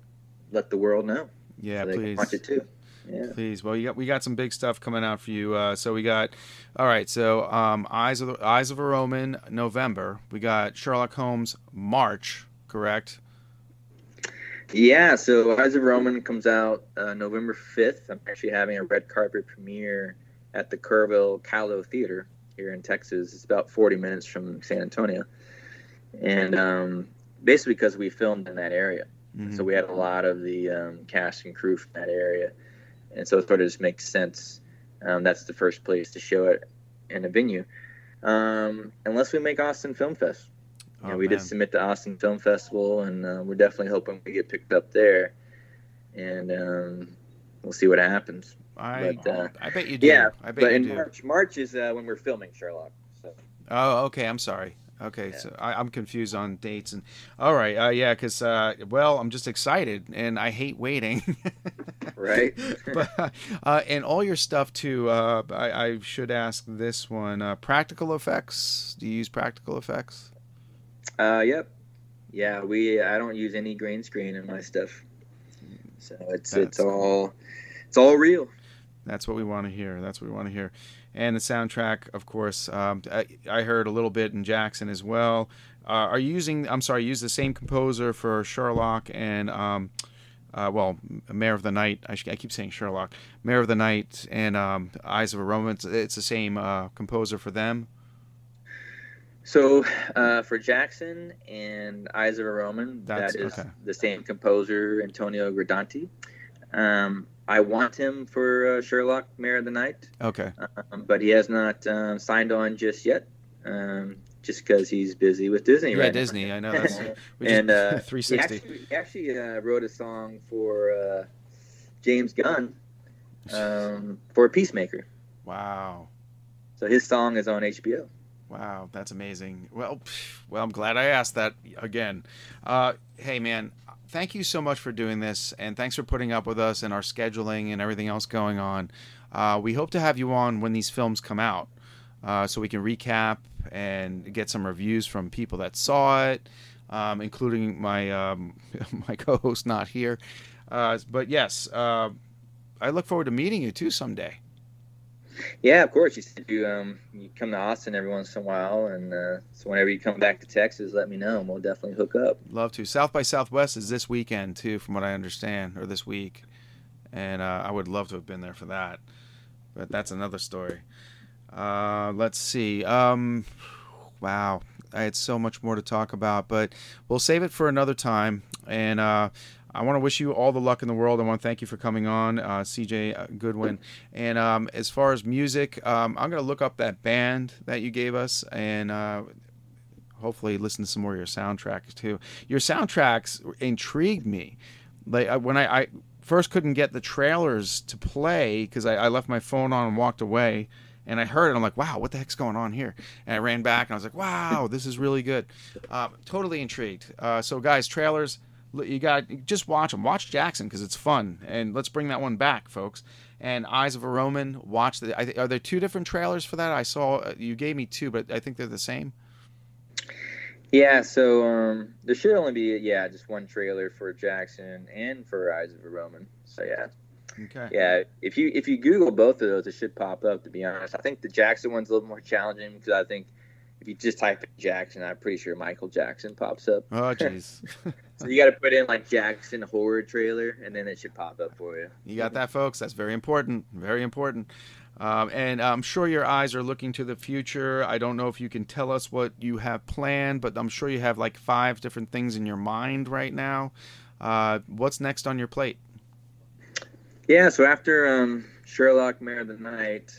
let the world know. Yeah, so they please. Can watch it too. Yeah. Please. Well, we got some big stuff coming out for you. So we got, all right. So Eyes of a Roman, November. We got Sherlock Holmes, March. Correct. Yeah, so Eyes of Roman comes out November 5th. I'm actually having a red carpet premiere at the Kerrville Callow Theater here in Texas. It's about 40 minutes from San Antonio. And basically because we filmed in that area. Mm-hmm. So we had a lot of the cast and crew from that area. And so it sort of just makes sense. That's the first place to show it in a venue. Unless we make Austin Film Fest. We did submit to Austin Film Festival, and we're definitely hoping we get picked up there. And we'll see what happens. I bet you do. Yeah, I bet but you in do. March is when we're filming Sherlock. So. Oh, okay. I'm sorry. Okay, yeah. So I'm confused on dates. And all right, because I'm just excited, and I hate waiting. Right. But, and all your stuff too. I should ask this one: practical effects. Do you use practical effects? Yep. Yeah, I don't use any green screen in my stuff. So it's all real. That's what we want to hear. And the soundtrack, of course, I heard a little bit in Jackson as well. Use the same composer for Sherlock and, Mayor of the Night. I keep saying Sherlock. Mayor of the Night and Eyes of a Roman. It's the same composer for them. So for Jackson and Eyes of a Roman, that is the same composer, Antonio Bradanti. I want him for Sherlock, Mayor of the Night. Okay. But he has not signed on just yet, just because he's busy with Disney right now. Yeah, Disney, I know. That's, and 360. He actually wrote a song for James Gunn for Peacemaker. Wow. So his song is on HBO. Wow, that's amazing. Well, I'm glad I asked that again. Hey, man, thank you so much for doing this, and thanks for putting up with us and our scheduling and everything else going on. We hope to have you on when these films come out so we can recap and get some reviews from people that saw it, including my my co-host not here. But, yes, I look forward to meeting you, too, someday. Yeah, of course. You said you come to Austin every once in a while, and so whenever you come back to Texas, let me know, and we'll definitely hook up. Love to. South by Southwest is this weekend, too, from what I understand, or this week, and I would love to have been there for that, but that's another story. Let's see. Wow. I had so much more to talk about, but we'll save it for another time, and I want to wish you all the luck in the world. I want to thank you for coming on, C.J. Goodwin. And as far as music, I'm going to look up that band that you gave us and hopefully listen to some more of your soundtracks too. Your soundtracks intrigued me. Like when I first couldn't get the trailers to play because I left my phone on and walked away, and I heard it. I'm like, wow, what the heck's going on here? And I ran back and I was like, wow, this is really good. Totally intrigued. So guys, trailers. You got just watch them. Watch Jackson because it's fun, and let's bring that one back, folks. And Eyes of a Roman. Watch are there two different trailers for that? I saw you gave me two, but I think they're the same. Yeah, so there should only be just one trailer for Jackson and for Eyes of a Roman. So yeah, okay, yeah. If you Google both of those, it should pop up. To be honest, I think the Jackson one's a little more challenging because I think. If you just type in Jackson, I'm pretty sure Michael Jackson pops up. Oh, jeez. So you got to put in, like, Jackson horror trailer, and then it should pop up for you. You got that, folks. That's very important. Very important. And I'm sure your eyes are looking to the future. I don't know if you can tell us what you have planned, but I'm sure you have, like, 5 different things in your mind right now. What's next on your plate? Yeah, so after Sherlock, Mayor of the Night,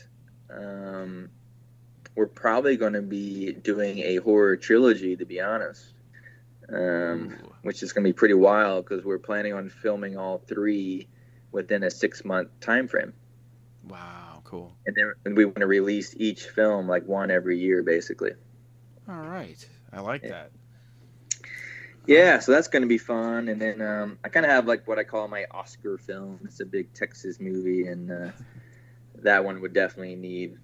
we're probably going to be doing a horror trilogy, to be honest, which is going to be pretty wild because we're planning on filming all 3 within a 6-month time frame. Wow, cool. And then we want to release each film like one every year, basically. All right. I like that. Yeah, so that's going to be fun. And then I kind of have like what I call my Oscar film. It's a big Texas movie, and that one would definitely need,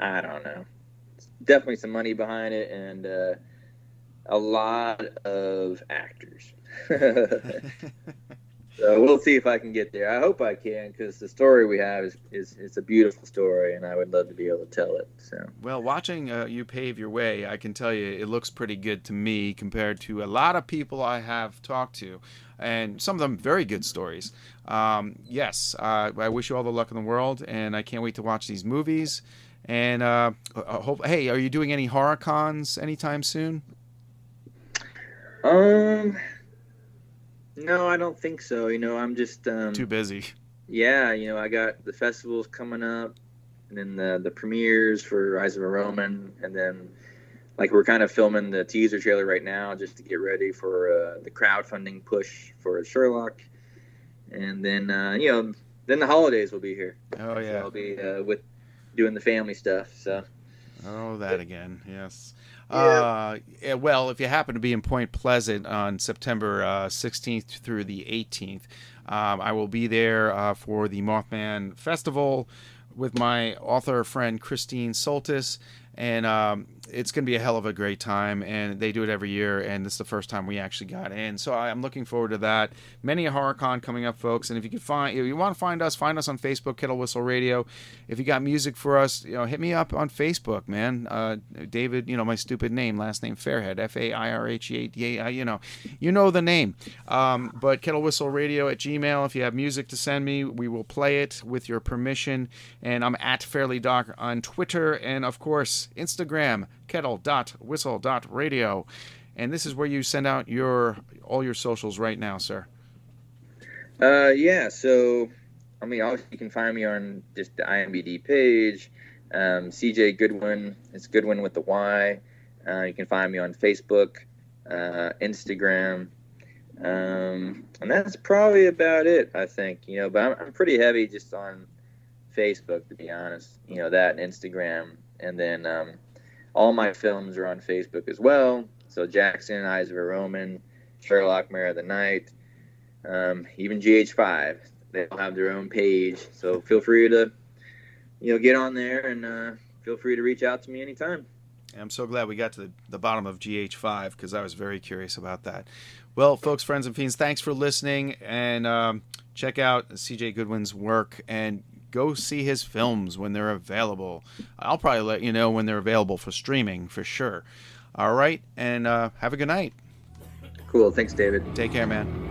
I don't know, definitely some money behind it and a lot of actors. So we'll see if I can get there. I hope I can because the story we have is it's a beautiful story, and I would love to be able to tell it. So, well, watching you pave your way, I can tell you it looks pretty good to me compared to a lot of people I have talked to, and some of them very good stories. I wish you all the luck in the world, and I can't wait to watch these movies. And hey, are you doing any horror cons anytime soon? No, I don't think so. You know, I'm just too busy. Yeah, you know, I got the festivals coming up, and then the premieres for Eyes of a Roman, and then like we're kind of filming the teaser trailer right now just to get ready for the crowdfunding push for Sherlock, and then you know, then the holidays will be here. Oh yeah, so I'll be with doing the family stuff. So. Oh, that again, yes. Yeah. Well, if you happen to be in Point Pleasant on September 16th through the 18th, I will be there for the Mothman Festival with my author friend Christine Soltis, and it's going to be a hell of a great time, and they do it every year, and this is the first time we actually got in, so I'm looking forward to that. Many a HorrorCon coming up, folks, and if you want to find us on Facebook, Kettle Whistle Radio. If you got music for us, you know, hit me up on Facebook, man. David, you know, my stupid name, last name Fairhead, Fairhadaei, you know the name. But Kettle Whistle Radio at Gmail, if you have music to send me, we will play it with your permission, and I'm at Fairly Dark on Twitter, and of course, Instagram, kettle.whistle.radio. And this is where you send out all your socials right now, sir. Yeah, so I mean, obviously you can find me on just the IMDb page. C.J. Goodwin, it's Goodwin with the Y. You can find me on Facebook, Instagram, and that's probably about it, I think. You know, but I'm pretty heavy just on Facebook, to be honest. You know, that and Instagram, and then all my films are on Facebook as well. So Jackson, Eyes of a Roman, Sherlock, Mayor of the Night, even GH5. They all have their own page. So feel free to, you know, get on there and feel free to reach out to me anytime. I'm so glad we got to the bottom of GH5 because I was very curious about that. Well, folks, friends and fiends, thanks for listening. And check out C.J. Goodwin's work and go see his films when they're available. I'll probably let you know when they're available for streaming for sure. All right, and have a good night. Cool. Thanks, David. Take care, man.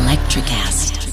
Electric acid.